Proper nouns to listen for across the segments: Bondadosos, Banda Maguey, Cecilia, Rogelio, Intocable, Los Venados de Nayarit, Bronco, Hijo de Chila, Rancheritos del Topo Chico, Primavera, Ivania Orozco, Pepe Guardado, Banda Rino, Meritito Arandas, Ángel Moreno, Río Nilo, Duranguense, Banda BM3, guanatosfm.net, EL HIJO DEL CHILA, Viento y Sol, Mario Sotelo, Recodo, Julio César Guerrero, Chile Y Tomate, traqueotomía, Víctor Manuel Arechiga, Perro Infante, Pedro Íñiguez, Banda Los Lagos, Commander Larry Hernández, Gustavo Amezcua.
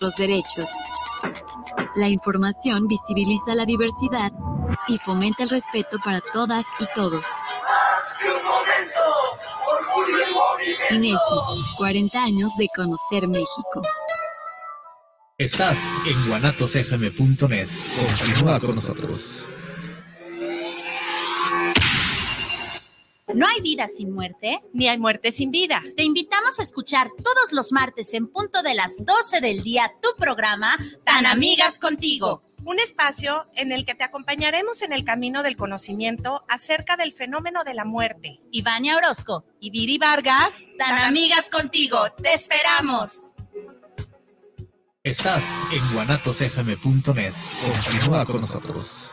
nuestros derechos. La información visibiliza la diversidad y fomenta el respeto para todas y todos. INEGI, 40 años de conocer México. Estás en guanatosfm.net. Continúa con nosotros. No hay vida sin muerte, ni hay muerte sin vida. Te invitamos a escuchar todos los martes en punto de las 12 del día tu programa Tan Amigas Contigo. Un espacio en el que te acompañaremos en el camino del conocimiento acerca del fenómeno de la muerte. Ivania Orozco y Viri Vargas, Tan Amigas Contigo. ¡Te esperamos! Estás en guanatosfm.net. Continúa con nosotros.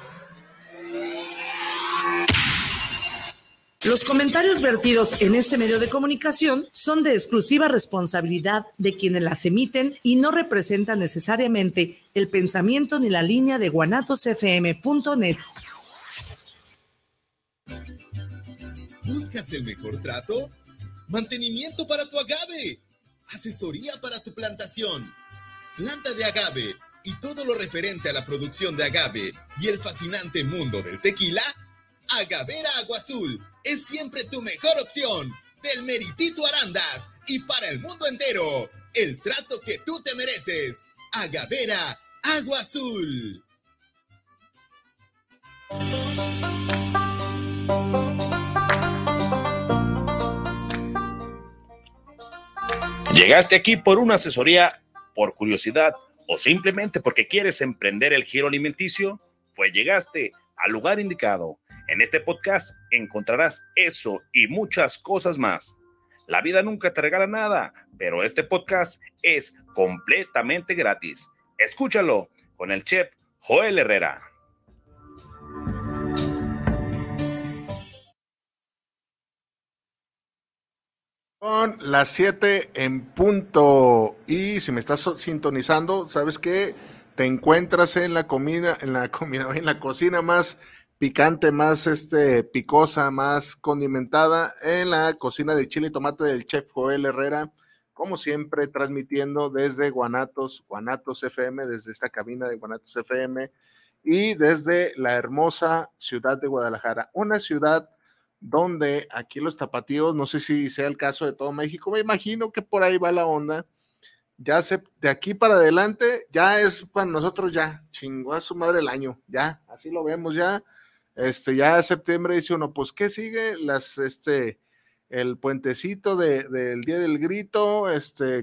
Los comentarios vertidos en este medio de comunicación son de exclusiva responsabilidad de quienes las emiten y no representan necesariamente el pensamiento ni la línea de guanatosfm.net. ¿Buscas el mejor trato? Mantenimiento para tu agave, asesoría para tu plantación, planta de agave y todo lo referente a la producción de agave y el fascinante mundo del tequila. Agavera Agua Azul es siempre tu mejor opción. Del Meritito Arandas y para el mundo entero, el trato que tú te mereces. Agavera Agua Azul. Llegaste aquí por una asesoría, por curiosidad o simplemente porque quieres emprender el giro alimenticio, pues llegaste al lugar indicado. En este podcast encontrarás eso y muchas cosas más. La vida nunca te regala nada, pero este podcast es completamente gratis. Escúchalo con el chef Joel Herrera. Son las 7 en punto y si me estás sintonizando, ¿sabes qué? Te encuentras en la cocina más picante, más picosa, más condimentada, en la cocina de Chile Y Tomate del chef Joel Herrera, como siempre transmitiendo desde Guanatos FM, desde esta cabina de Guanatos FM y desde la hermosa ciudad de Guadalajara, una ciudad donde aquí los tapatíos, no sé si sea el caso de todo México, me imagino que por ahí va la onda. De aquí para adelante, ya es para nosotros ya, chingó a su madre el año, ya, así lo vemos ya, ya septiembre dice uno, pues ¿qué sigue? El puentecito del Día del Grito,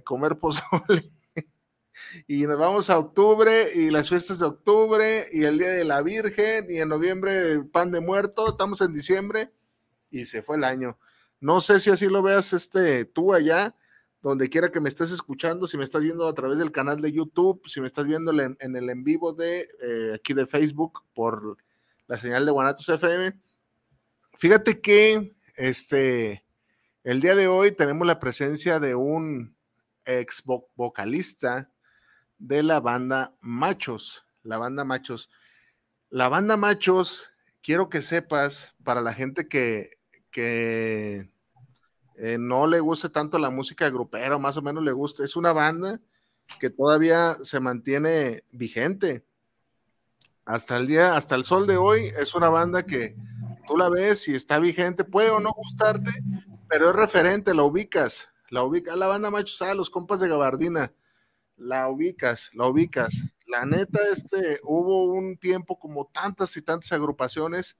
comer pozole, y nos vamos a octubre, y las fiestas de octubre, y el Día de la Virgen, y en noviembre el pan de muerto, estamos en diciembre, y se fue el año. No sé si así lo veas tú allá, donde quiera que me estés escuchando, si me estás viendo a través del canal de YouTube, si me estás viendo en el en vivo de aquí de Facebook por la señal de Guanatos FM. Fíjate que el día de hoy tenemos la presencia de un ex vocalista de la banda Machos. La banda Machos, quiero que sepas, para la gente que no le guste tanto la música grupera, más o menos le gusta, es una banda que todavía se mantiene vigente hasta el sol de hoy. Es una banda que tú la ves y está vigente, puede o no gustarte, pero es referente, la ubicas, la banda Machos, los compas de gabardina, la ubicas, la neta. Hubo un tiempo como tantas y tantas agrupaciones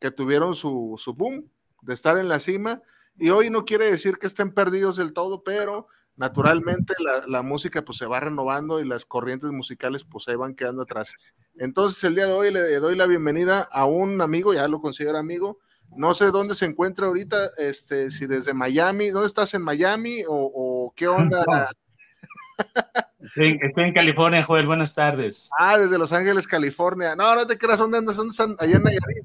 que tuvieron su boom de estar en la cima. Y hoy no quiere decir que estén perdidos del todo, pero naturalmente la música pues se va renovando y las corrientes musicales pues se van quedando atrás. Entonces el día de hoy le doy la bienvenida a un amigo, ya lo considero amigo, no sé dónde se encuentra ahorita, si desde Miami, ¿dónde estás en Miami o qué onda? No. Estoy en California, Joel, buenas tardes. Desde Los Ángeles, California. No te creas, ¿dónde andas? Allá en Nayarit.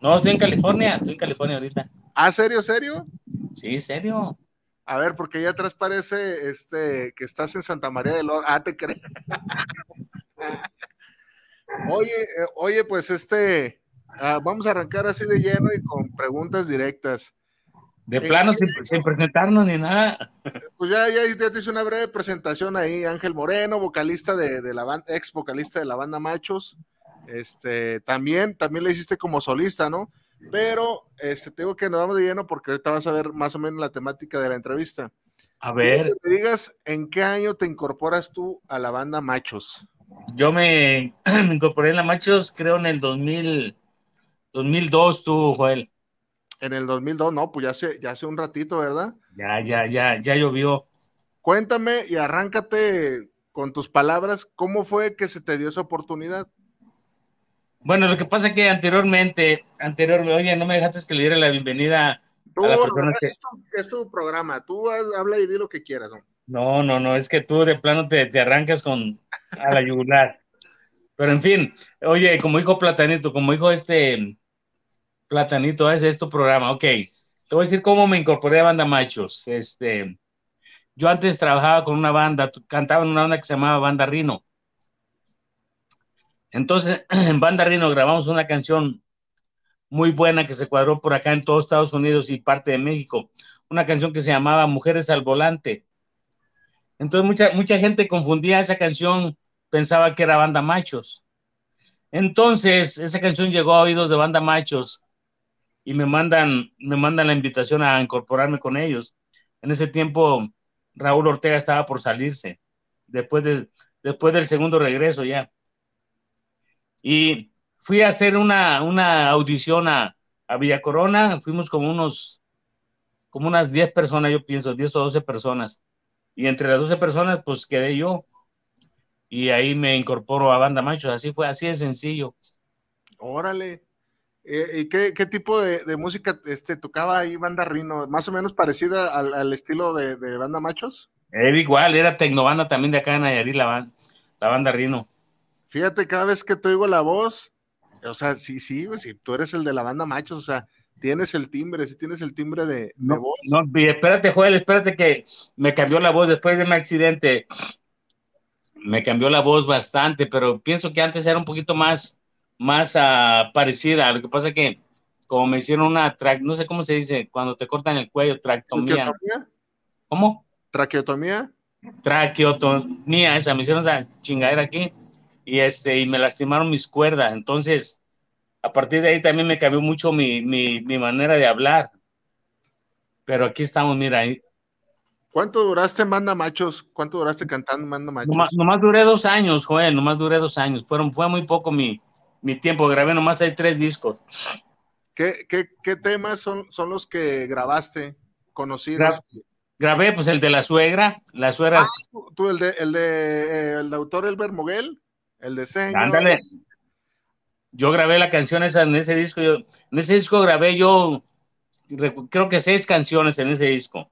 No, estoy en California ahorita. ¿Ah, serio? Sí, serio. A ver, porque allá atrás parece que estás en Santa María del Oro. Te crees. Oye, pues vamos a arrancar así de lleno y con preguntas directas. De plano, sin presentarnos ni nada. Pues ya te hice una breve presentación ahí. Ángel Moreno, vocalista de la banda, ex vocalista de la banda Machos. También le hiciste como solista, ¿no? Pero te digo que nos vamos de lleno porque ahorita vas a ver más o menos la temática de la entrevista. A ver. Que me digas en qué año te incorporas tú a la banda Machos. Yo me incorporé en la Machos, creo, en el 2002, tú, Joel. En el 2002, no, pues ya hace un ratito, ¿verdad? Ya llovió. Cuéntame y arráncate con tus palabras, ¿cómo fue que se te dio esa oportunidad? Bueno, lo que pasa es que anteriormente, oye, no me dejaste que le diera la bienvenida a la persona que... Es tu programa, tú habla y di lo que quieras, ¿no? No, es que tú de plano te arrancas a la yugular. Pero en fin, oye, como dijo Platanito, es tu programa, ok. Te voy a decir cómo me incorporé a Banda Machos. Yo antes trabajaba con una banda, cantaba en una banda que se llamaba Banda Rino. Entonces, en Banda Rino grabamos una canción muy buena que se cuadró por acá en todos Estados Unidos y parte de México. Una canción que se llamaba Mujeres al Volante. Entonces, mucha gente confundía esa canción, pensaba que era Banda Machos. Entonces, esa canción llegó a oídos de Banda Machos. Y me mandan la invitación a incorporarme con ellos. En ese tiempo, Raúl Ortega estaba por salirse, después del segundo regreso ya. Y fui a hacer una audición a Villa Corona, fuimos como unas 10 personas, yo pienso, 10 o 12 personas. Y entre las 12 personas, pues quedé yo. Y ahí me incorporo a Banda Machos, así fue, así de sencillo. Órale. ¿Y qué tipo de música tocaba ahí Banda Rino? ¿Más o menos parecida al estilo de Banda Machos? Era igual, era tecnobanda también de acá en Nayarit, la Banda Rino. Fíjate, cada vez que te oigo la voz, o sea, sí, tú eres el de la Banda Machos, o sea, tienes el timbre de no, voz. No, espérate, Joel, que me cambió la voz después de mi accidente. Me cambió la voz bastante, pero pienso que antes era un poquito más parecida. Lo que pasa es que como me hicieron una no sé cómo se dice, cuando te cortan el cuello, tractomía. ¿Traqueotomía? ¿Cómo? ¿Traqueotomía? Traqueotomía, esa, me hicieron esa chingadera aquí y me lastimaron mis cuerdas. Entonces, a partir de ahí también me cambió mucho mi manera de hablar. Pero aquí estamos, mira ahí. ¿Cuánto duraste en Banda Machos? ¿Cuánto duraste cantando en Banda Machos? Nomás duré 2 años, Joel, fue muy poco mi tiempo, grabé nomás hay 3 discos. ¿Qué temas son los que grabaste, conocidos? Grabé, pues, el de la suegra, tú, el de autor Elber Moguel, el de Señor. Ándale. Yo grabé la canción esa en ese disco, grabé yo, creo que 6 canciones en ese disco.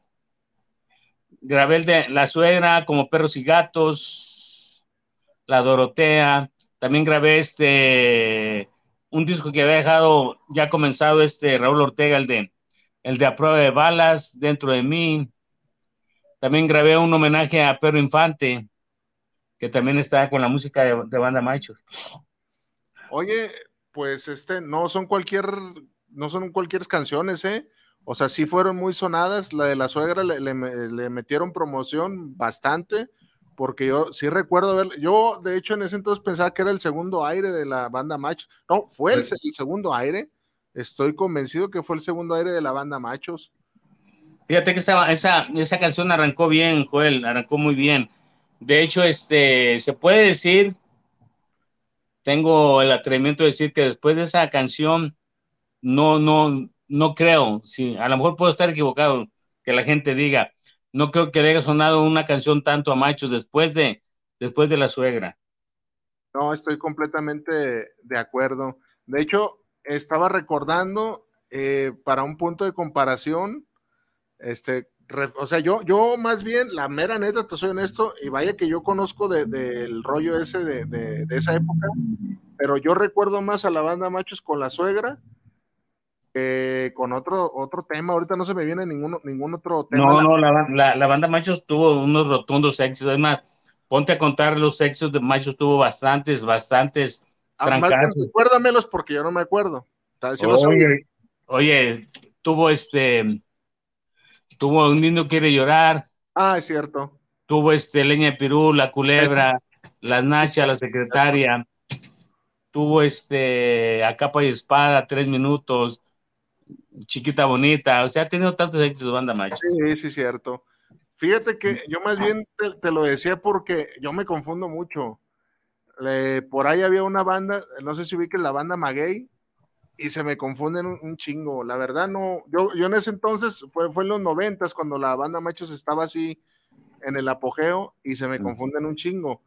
Grabé el de la suegra, como Perros y Gatos, la Dorotea. También grabé un disco que había dejado, ya comenzado Raúl Ortega, el de A Prueba de Balas, Dentro de Mí. También grabé un homenaje a Perro Infante, que también está con la música de Banda Machos. Oye, pues no son cualquier canciones, ¿eh? O sea, sí fueron muy sonadas, la de la suegra le metieron promoción bastante. Porque yo sí recuerdo yo de hecho en ese entonces pensaba que era el segundo aire de la Banda Machos. No, fue el segundo aire. Estoy convencido que fue el segundo aire de la Banda Machos. Fíjate que esa canción arrancó bien, Joel, arrancó muy bien. De hecho, se puede decir, tengo el atrevimiento de decir que después de esa canción, no creo, sí, a lo mejor puedo estar equivocado, que la gente diga, no creo que le haya sonado una canción tanto a Machos después de la suegra. No, estoy completamente de acuerdo. De hecho, estaba recordando para un punto de comparación, o sea, yo más bien, la mera neta, te soy honesto, y vaya que yo conozco del rollo ese de esa época, pero yo recuerdo más a la Banda Machos con la suegra, con otro tema, ahorita no se me viene ningún otro tema. La Banda Machos tuvo unos rotundos éxitos, además, ponte a contar los éxitos de Machos, tuvo bastantes trancados. Recuérdamelos porque yo no me acuerdo. Oye, tuvo tuvo Un Niño Quiere Llorar. Ah, es cierto. Tuvo Leña de Pirú, La Culebra, sí. Las Nachas, La Secretaria. Tuvo A Capa y Espada, 3 Minutos, Chiquita Bonita. O sea, ha tenido tantos éxitos Banda Machos. Sí, sí, cierto. Fíjate que yo más bien te lo decía porque yo me confundo mucho. Por ahí había una banda, no sé si ubiques la Banda Maguey, y se me confunden un chingo. La verdad no, yo en ese entonces, fue en los 90s cuando la Banda Machos estaba así en el apogeo, y se me confunden un chingo.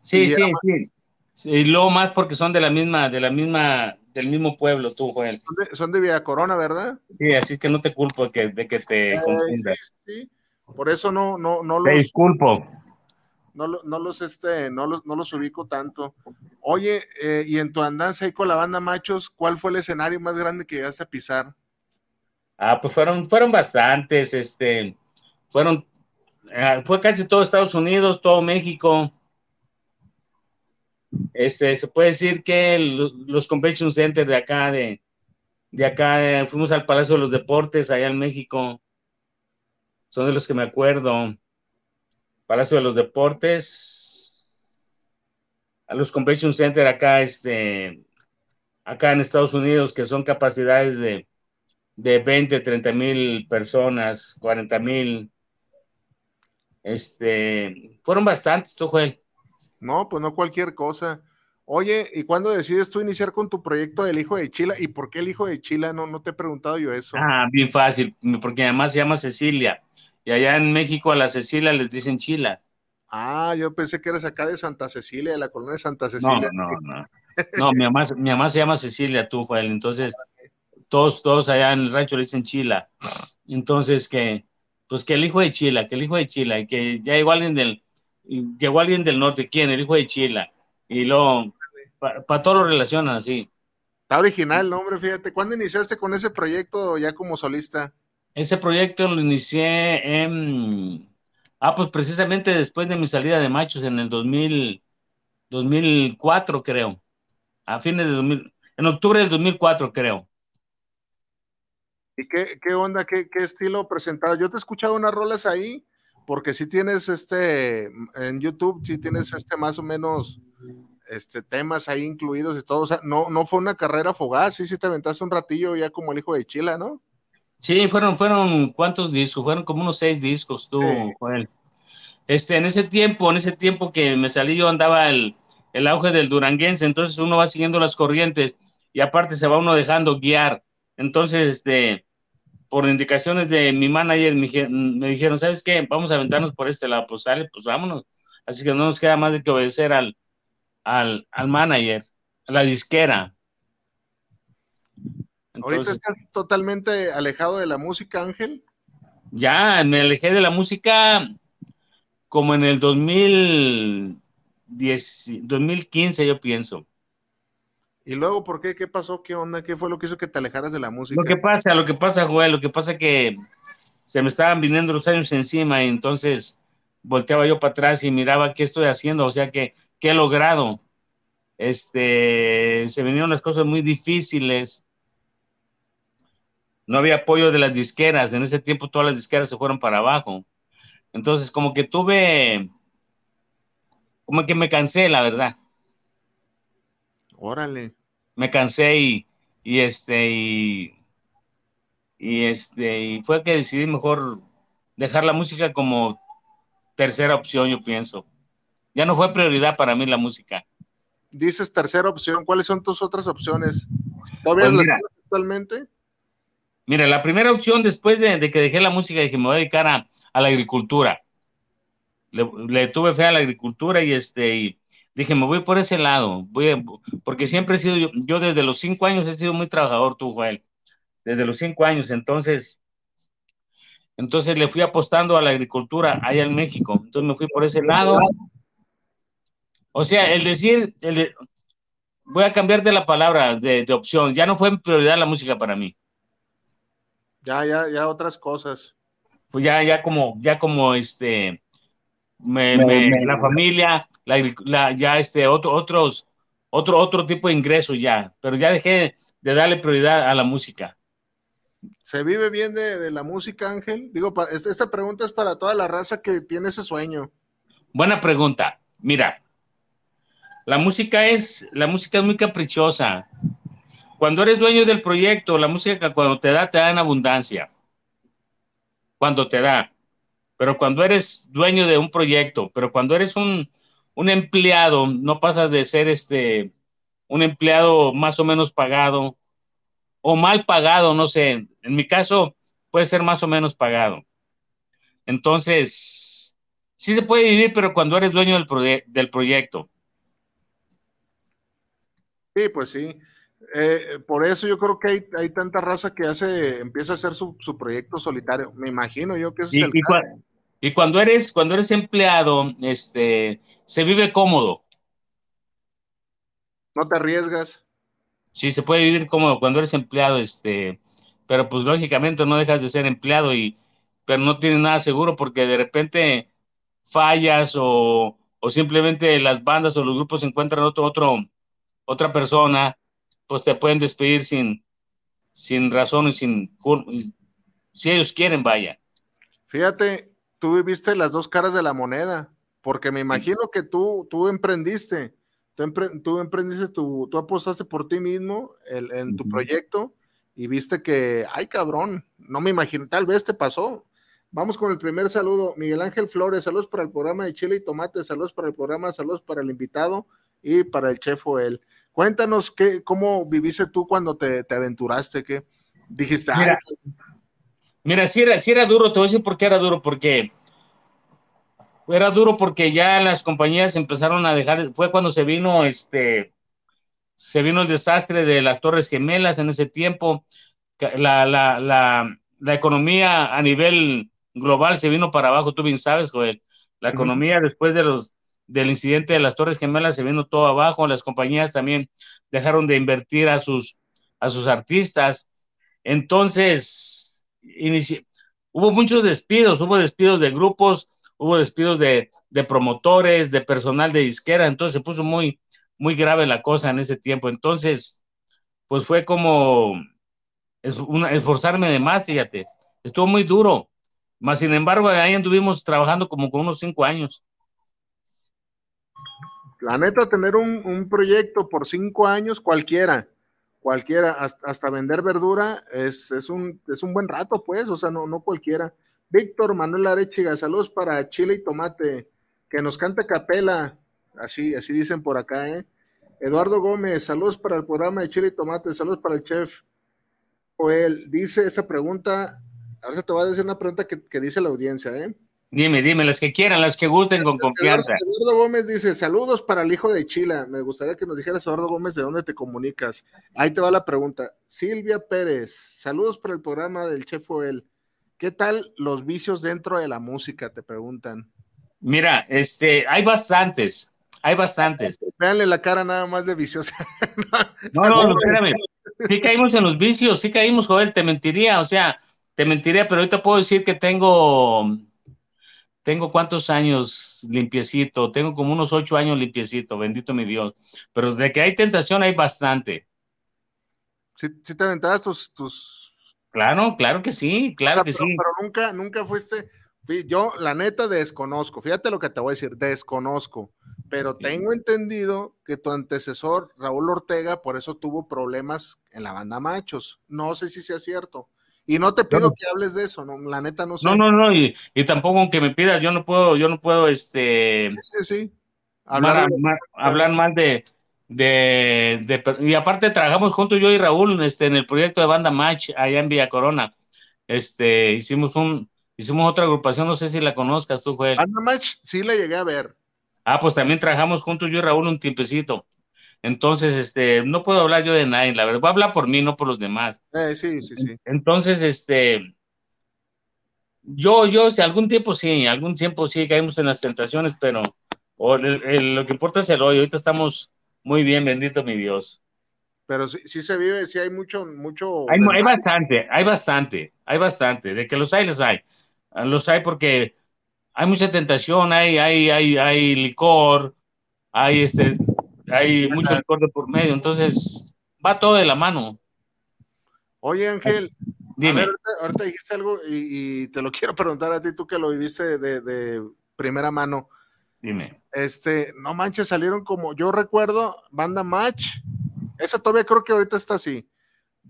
Sí, y sí, más... sí. Sí, y luego más porque son del mismo pueblo tú, Joel. Son de Villa Corona, ¿verdad? Sí, así que no te culpo de que te confundas. Sí, sí. Por eso no los... Te disculpo. No los ubico tanto. Oye, y en tu andanza ahí con la Banda Machos, ¿cuál fue el escenario más grande que llegaste a pisar? Ah, pues fueron bastantes, fue casi todo Estados Unidos, todo México. Se puede decir que los Convention Center de acá, fuimos al Palacio de los Deportes allá en México. Son de los que me acuerdo. Palacio de los Deportes, a los Convention Center acá, acá en Estados Unidos, que son capacidades de 20, 30 mil personas, 40 mil. Fueron bastantes, tú, Joel. No, pues no cualquier cosa. Oye, ¿y cuándo decides tú iniciar con tu proyecto del Hijo de Chila? ¿Y por qué el Hijo de Chila? No te he preguntado yo eso. Ah, bien fácil, porque además se llama Cecilia. Y allá en México a la Cecilia les dicen Chila. Ah, yo pensé que eras acá de Santa Cecilia, de la colonia de Santa Cecilia. No. No, mi mamá se llama Cecilia, tú, Joel. Entonces, todos allá en el rancho le dicen Chila. Entonces, que el Hijo de Chila, y que ya llegó alguien del norte. ¿Quién? El Hijo de Chila. Y luego, para todo lo relacionan así. Está original el nombre, fíjate. ¿Cuándo iniciaste con ese proyecto ya como solista? Ese proyecto lo inicié pues precisamente después de mi salida de Machos en el 2004, creo. En octubre del 2004, creo. ¿Y qué onda? ¿Qué estilo presentado? Yo te he escuchado unas rolas ahí, porque sí tienes en YouTube, sí tienes más o menos temas ahí incluidos y todo. O sea, no fue una carrera fugaz, sí te aventaste un ratillo ya como el Hijo de Chila, ¿no? Sí, fueron ¿cuántos discos? Fueron como unos 6 discos, tú, sí. Joel. En ese tiempo que me salí yo andaba el auge del duranguense, entonces uno va siguiendo las corrientes y aparte se va uno dejando guiar. Entonces, por indicaciones de mi manager me dijeron, ¿sabes qué? Vamos a aventarnos por este lado, pues sale, pues vámonos. Así que no nos queda más de que obedecer al manager, a la disquera. Entonces, ¿ahorita estás totalmente alejado de la música, Ángel? Ya, me alejé de la música como en el 2015, yo pienso. ¿Y luego por qué? ¿Qué pasó? ¿Qué onda? ¿Qué fue lo que hizo que te alejaras de la música? Lo que pasa, Joel, que se me estaban viniendo los años encima y entonces volteaba yo para atrás y miraba qué estoy haciendo, o sea, qué he logrado. Se vinieron las cosas muy difíciles. No había apoyo de las disqueras, en ese tiempo todas las disqueras se fueron para abajo. Entonces como que me cansé, la verdad. Órale. Me cansé y fue que decidí mejor dejar la música como tercera opción, yo pienso. Ya no fue prioridad para mí la música. Dices tercera opción, ¿cuáles son tus otras opciones? ¿Todavía las tienes actualmente? Mira, la primera opción después de que dejé la música, dije, me voy a dedicar a la agricultura. Le tuve fe a la agricultura y dije, me voy por ese lado. Porque siempre he sido yo desde los 5 años he sido muy trabajador, tú, Joel. Desde los 5 años, entonces le fui apostando a la agricultura allá en México. Entonces me fui por ese lado. O sea, voy a cambiarte la palabra de opción. Ya no fue prioridad la música para mí. Ya otras cosas. Pues ya como la familia, otro tipo de ingresos ya, pero ya dejé de darle prioridad a la música. ¿Se vive bien de la música, Ángel? Digo, esta pregunta es para toda la raza que tiene ese sueño. Buena pregunta. Mira, la música es muy caprichosa. Cuando eres dueño del proyecto, la música cuando te da en abundancia. Cuando te da. Pero cuando eres dueño de un proyecto, pero cuando eres un empleado, no pasas de ser un empleado más o menos pagado o mal pagado, no sé. En mi caso, puede ser más o menos pagado. Entonces, sí se puede vivir, pero cuando eres dueño del proyecto. Sí, pues sí. Por eso yo creo que hay tanta raza que empieza a hacer su proyecto solitario. Me imagino yo que eso es el caso. Y cuando eres empleado, se vive cómodo. No te arriesgas. Sí, se puede vivir cómodo cuando eres empleado, pero pues lógicamente no dejas de ser empleado pero no tienes nada seguro porque de repente fallas o simplemente las bandas o los grupos encuentran otra persona, pues te pueden despedir sin razón y si ellos quieren, vaya. Fíjate, tú viviste las dos caras de la moneda, porque me imagino que tú emprendiste, tú apostaste por ti mismo en tu proyecto y viste que, ay cabrón, no me imagino, tal vez te pasó. Vamos con el primer saludo, Miguel Ángel Flores, saludos para el programa de Chile y Tomate, saludos para el programa, saludos para el invitado y para el Chef Joel. Cuéntanos cómo viviste tú cuando te aventuraste, qué dijiste. Mira, sí era duro, te voy a decir por qué era duro, porque ya las compañías empezaron a dejar, fue cuando se vino el desastre de las Torres Gemelas en ese tiempo, la economía a nivel global se vino para abajo, tú bien sabes, Joel, la economía después de del incidente de las Torres Gemelas se vino todo abajo, las compañías también dejaron de invertir a sus artistas, entonces hubo muchos despidos, hubo despidos de grupos, hubo despidos de promotores, de personal de disquera, entonces se puso muy, muy grave la cosa en ese tiempo, entonces pues fue como esforzarme de más, fíjate, estuvo muy duro, mas sin embargo ahí anduvimos trabajando como con unos 5 años. La neta, tener un proyecto por 5 años, cualquiera, hasta vender verdura, es un buen rato, pues, o sea, no cualquiera. Víctor Manuel Arechiga, saludos para Chile y Tomate, que nos cante capela, así dicen por acá, Eduardo Gómez, saludos para el programa de Chile y Tomate, saludos para el chef. O él dice esta pregunta, ahora te voy a decir una pregunta que dice la audiencia, Dime, las que quieran, las que gusten, con confianza. Eduardo Gómez dice, saludos para el hijo de Chila. Me gustaría que nos dijeras, Eduardo Gómez, de dónde te comunicas. Ahí te va la pregunta. Silvia Pérez, saludos para el programa del Chef Joel. ¿Qué tal los vicios dentro de la música? Te preguntan. Mira, hay bastantes. Véanle la cara nada más de viciosa. No, espérame. Sí caímos en los vicios, Joel, te mentiría, pero ahorita puedo decir que tengo cuántos años limpiecito, tengo como unos 8 años limpiecito, bendito mi Dios, pero de que hay tentación hay bastante. ¿Sí te aventabas tus... Claro que sí, sí. Pero nunca fuiste, yo la neta desconozco, fíjate lo que te voy a decir, desconozco, pero sí. Tengo entendido que tu antecesor, Raúl Ortega, por eso tuvo problemas en la banda Machos, no sé si sea cierto. Y no te pido que hables de eso, no, la neta no sé. No, y tampoco aunque me pidas, yo no puedo, Sí. Hablar mal de... Y aparte trabajamos juntos yo y Raúl, en el proyecto de Banda Match, allá en Villa Corona. Hicimos otra agrupación, no sé si la conozcas tú, Joel. Banda Match, sí la llegué a ver. Ah, pues también trabajamos juntos yo y Raúl un tiempecito. Entonces, no puedo hablar yo de nadie, la verdad, voy a hablar por mí, no por los demás. Sí. Entonces, yo, algún tiempo sí, caímos en las tentaciones, pero lo que importa es el hoy, ahorita estamos muy bien, bendito mi Dios. Pero sí se vive, sí hay mucho. Hay bastante, de que los hay. Los hay porque hay mucha tentación, hay licor, hay Hay mucho licor de por medio, entonces va todo de la mano. Oye, Ángel, Dime. A ver, ahorita dijiste algo y te lo quiero preguntar a ti, tú que lo viviste de primera mano. Dime. No manches, salieron como, yo recuerdo, Banda Match, esa todavía creo que ahorita está así.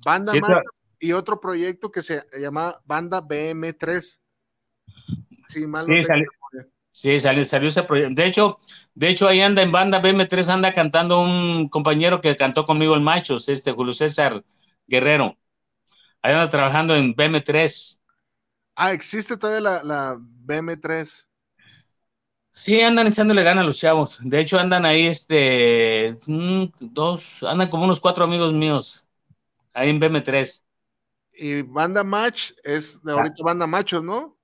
Banda sí, Match está. Y otro proyecto que se llamaba Banda BM3. Sí, mal sí, no salió ese proyecto. De hecho, ahí anda en Banda BM3, anda cantando un compañero que cantó conmigo el Machos, Julio César Guerrero. Ahí anda trabajando en BM3. Ah, ¿existe todavía la BM3? Sí, andan echándole ganas a los chavos. De hecho, andan ahí andan como unos 4 amigos míos ahí en BM3. Y Banda Match es de ahorita Banda Machos, ¿no?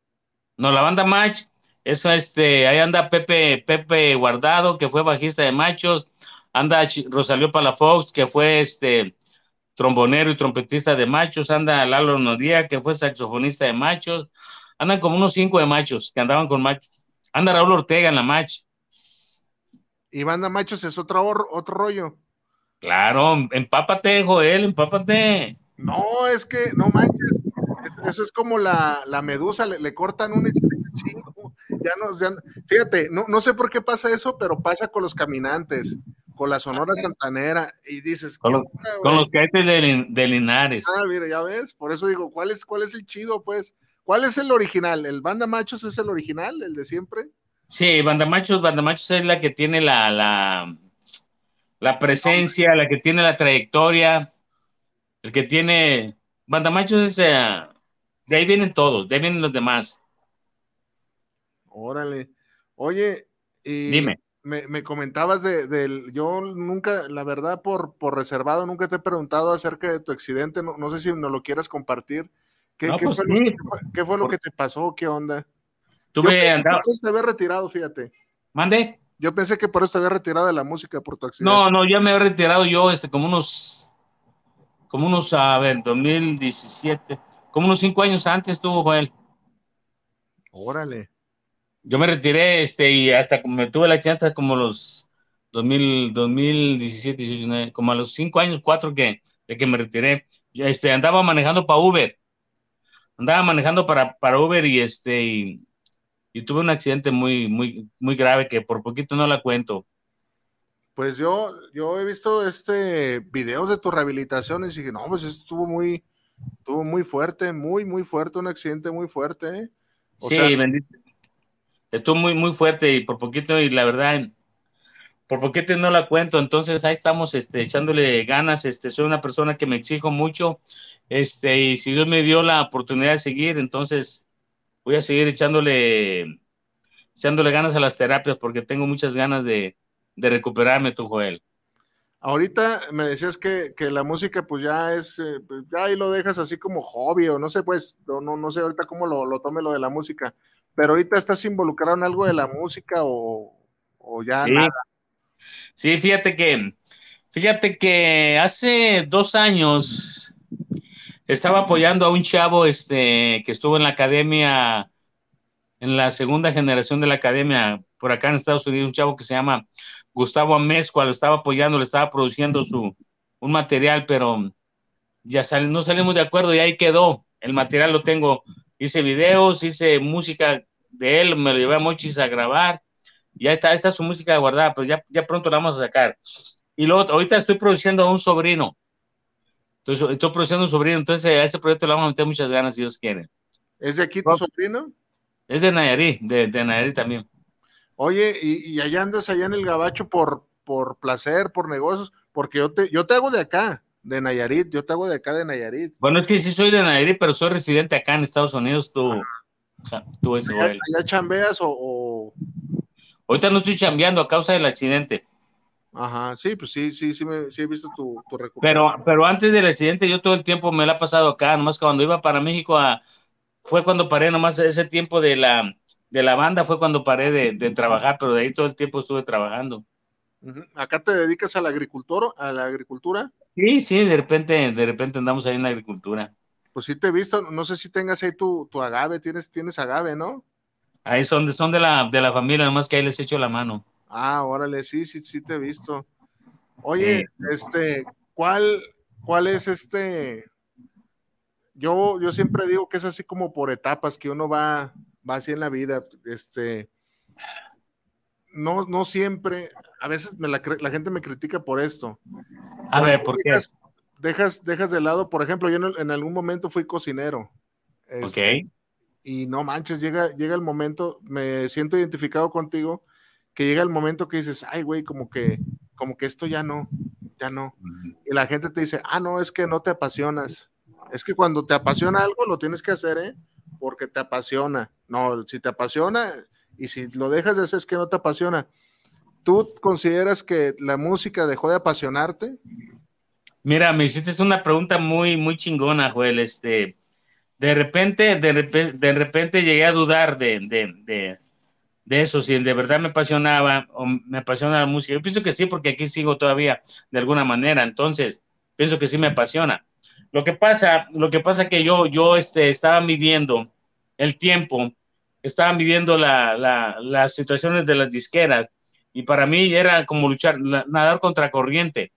No, la Banda Match, eso ahí anda Pepe Guardado, que fue bajista de Machos, anda Rosalio Palafox, que fue trombonero y trompetista de Machos, anda Lalo Nodía, que fue saxofonista de Machos, andan como unos 5 de Machos, que andaban con Machos, anda Raúl Ortega en la Match. Y Banda Machos es otro rollo. Claro, empápate, Joel, empápate. No, es que, no manches, eso es como la medusa, le cortan una y se le chingo. Fíjate, no sé por qué pasa eso, pero pasa con Los Caminantes, con la Sonora Santanera, y dices... Con los caetes de Linares. Ah, mira, ya ves, por eso digo, ¿cuál es el chido, pues? ¿Cuál es el original? ¿El Banda Machos es el original, el de siempre? Sí, Banda Machos es la que tiene la presencia, la que tiene la trayectoria... El que tiene Banda Machos es de ahí vienen todos, de ahí vienen los demás. Órale. Oye, y dime. Me comentabas yo nunca, la verdad, por reservado, nunca te he preguntado acerca de tu accidente, no sé si nos lo quieras compartir. ¿Qué fue lo que te pasó? ¿Qué onda? Por eso te había retirado, fíjate. ¿Mande? Yo pensé que por eso te había retirado de la música por tu accidente. No, ya me he retirado yo, como unos 2017, como unos 5 años antes estuvo Joel. Órale. Yo me retiré, y hasta me tuve la accidente como los 2017, 19, como a los 5 años, 4 de que me retiré. Andaba manejando para Uber. Andaba manejando para Uber y tuve un accidente muy, muy, muy grave que por poquito no la cuento. Pues yo he visto videos de tus rehabilitaciones y dije, no, pues estuvo muy fuerte, muy, muy fuerte, un accidente muy fuerte, ¿eh? O sea, bendito. Estuvo muy, muy fuerte y por poquito, y la verdad, por poquito no la cuento. Entonces ahí estamos echándole ganas, soy una persona que me exijo mucho, y si Dios me dio la oportunidad de seguir, entonces voy a seguir echándole ganas a las terapias porque tengo muchas ganas de recuperarme tú, Joel. Ahorita me decías que la música pues ya es, ya ahí lo dejas así como hobby o no sé, pues, no sé ahorita cómo lo tome lo de la música, pero ahorita estás involucrado en algo de la música o ya sí. Nada. Sí, fíjate que hace 2 años estaba apoyando a un chavo que estuvo en la academia, en la segunda generación de la academia, por acá en Estados Unidos, un chavo que se llama Gustavo Amezcua, lo estaba apoyando, le estaba produciendo un material, pero ya no salimos de acuerdo y ahí quedó, el material lo tengo, hice videos, hice música de él, me lo llevé a Mochis a grabar, y ahí está su música guardada, pues ya pronto la vamos a sacar, y luego ahorita estoy produciendo a un sobrino, entonces a ese proyecto le vamos a meter muchas ganas si Dios quiere. ¿Es de aquí tu sobrino? Es de Nayarit, de Nayarit también. Oye, y allá andas allá en el gabacho por placer, por negocios, porque yo te hago de acá, de Nayarit, Bueno, es que sí soy de Nayarit, pero soy residente acá en Estados Unidos, tú ese güey. ¿Ya chambeas o...? Ahorita no estoy chambeando a causa del accidente. Ajá, sí, pues sí he visto tu recuperación. Pero antes del accidente yo todo el tiempo me la he pasado acá, nomás cuando iba para México fue cuando paré, nomás ese tiempo de la banda fue cuando paré de trabajar, pero de ahí todo el tiempo estuve trabajando. ¿Acá te dedicas a la agricultura? Sí, de repente andamos ahí en la agricultura. Pues sí te he visto, no sé si tengas ahí tu agave, tienes agave, ¿no? Ahí son de la familia, nomás que ahí les echo la mano. Ah, órale, sí te he visto. Oye, sí. ¿Cuál es yo siempre digo que es así como por etapas que uno va así en la vida, no siempre, a veces la gente me critica por esto. A ver, ¿por qué? Dejas de lado, por ejemplo, yo en algún momento fui cocinero. Ok. Y no manches, llega el momento, me siento identificado contigo, que llega el momento que dices, ay, güey, como que esto ya no. Y la gente te dice, ah, no, es que no te apasionas. Es que cuando te apasiona algo, lo tienes que hacer, porque te apasiona. No, si te apasiona y si lo dejas de hacer, es que no te apasiona. ¿Tú consideras que la música dejó de apasionarte? Mira, me hiciste una pregunta muy, muy chingona, Joel. De repente llegué a dudar de eso, si de verdad me apasionaba o me apasiona la música. Yo pienso que sí, porque aquí sigo todavía de alguna manera, entonces pienso que sí me apasiona. Lo que pasa que yo estaba midiendo el tiempo, estaba midiendo las situaciones de las disqueras, y para mí era como nadar contra corriente.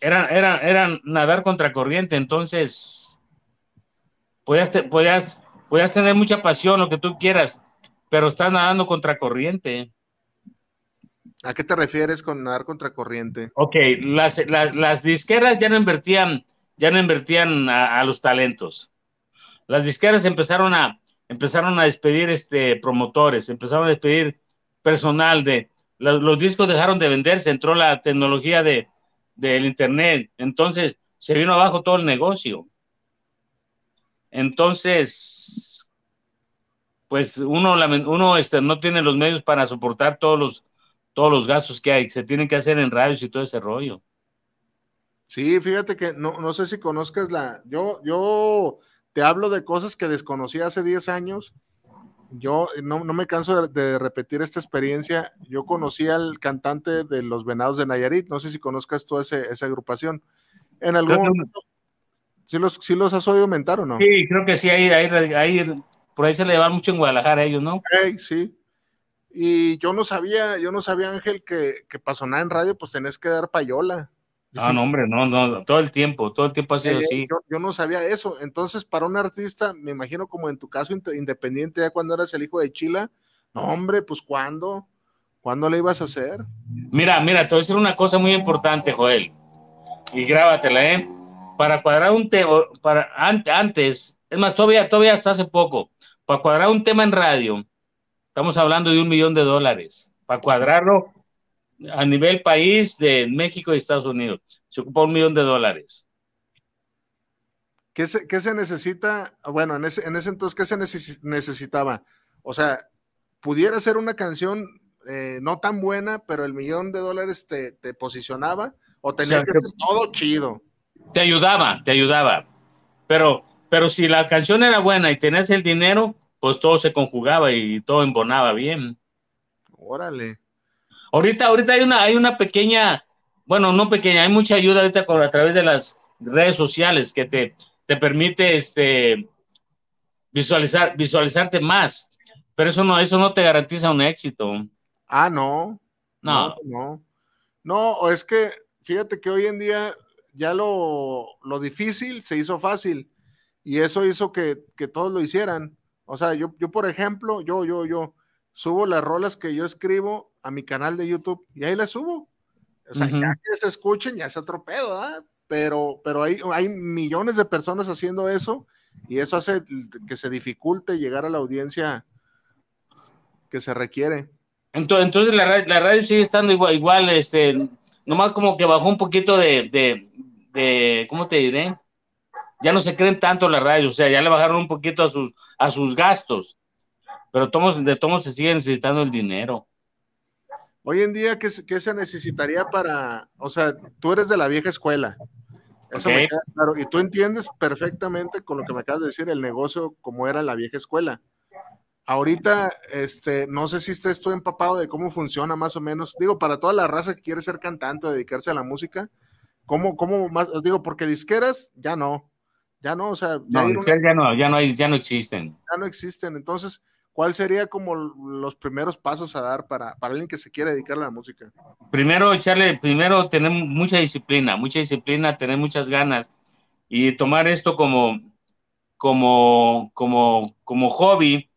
Era nadar contra corriente, entonces podías tener mucha pasión, lo que tú quieras, pero estás nadando contra corriente. ¿A qué te refieres con nadar contra corriente? Ok, las disqueras ya no invertían a los talentos. Las disqueras empezaron a despedir promotores, empezaron a despedir personal. Los discos dejaron de venderse, entró la tecnología del internet, entonces se vino abajo todo el negocio. Entonces, pues uno no tiene los medios para soportar todos los gastos que hay, se tienen que hacer en radios y todo ese rollo. Sí, fíjate que no sé si conozcas yo te hablo de cosas que desconocí hace 10 años. Yo no me canso de repetir esta experiencia. Yo conocí al cantante de Los Venados de Nayarit, no sé si conozcas tú esa agrupación. En algún momento, ¿sí los has oído mentar o no? Sí, creo que sí, ahí por ahí se le llevan mucho en Guadalajara a ellos, ¿no? Sí, y yo no sabía, Ángel, que para sonar en radio pues tenés que dar payola. No, no, hombre, no, todo el tiempo ha sido así. Yo no sabía eso. Entonces, para un artista, me imagino como en tu caso independiente, ya cuando eras el hijo de Chila, no, hombre, pues ¿cuándo le ibas a hacer? Mira, te voy a decir una cosa muy importante, Joel, y grábatela, para cuadrar un tema, antes, es más, todavía hasta hace poco, para cuadrar un tema en radio, estamos hablando de $1,000,000, para cuadrarlo, a nivel país de México y Estados Unidos, se ocupa $1,000,000. ¿Qué se necesita? Bueno, en ese entonces, ¿qué se necesitaba? O sea, pudiera ser una canción no tan buena, pero $1,000,000 te posicionaba, o tenía que ser todo chido. Te ayudaba. Pero si la canción era buena y tenías el dinero, pues todo se conjugaba y todo embonaba bien. Órale. Ahorita hay una pequeña, bueno, no pequeña, hay mucha ayuda ahorita a través de las redes sociales que te permite visualizarte más, pero eso no te garantiza un éxito. Ah, no, es que fíjate que hoy en día ya lo difícil se hizo fácil, y eso hizo que todos lo hicieran. O sea, yo por ejemplo, yo subo las rolas que yo escribo a mi canal de YouTube y ahí las subo. O sea, ya que se escuchen, ya se atropelo, ¿verdad? Pero hay millones de personas haciendo eso, y eso hace que se dificulte llegar a la audiencia que se requiere. Entonces la radio sigue estando igual, nomás como que bajó un poquito de ¿cómo te diré? Ya no se creen tanto la radio, o sea, ya le bajaron un poquito a sus gastos. Pero de todos se sigue necesitando el dinero. Hoy en día, ¿qué se necesitaría para...? O sea, tú eres de la vieja escuela. Eso me queda claro. Y tú entiendes perfectamente, con lo que me acabas de decir, el negocio como era la vieja escuela. Ahorita, no sé si estés tú empapado de cómo funciona más o menos. Digo, para toda la raza que quiere ser cantante o dedicarse a la música, ¿cómo más? Os digo, porque disqueras ya no. O sea, ya no existen. Ya no existen. Entonces... ¿cuál sería como los primeros pasos a dar para alguien que se quiera dedicar a la música? Primero, tener mucha disciplina, tener muchas ganas y tomar esto como hobby,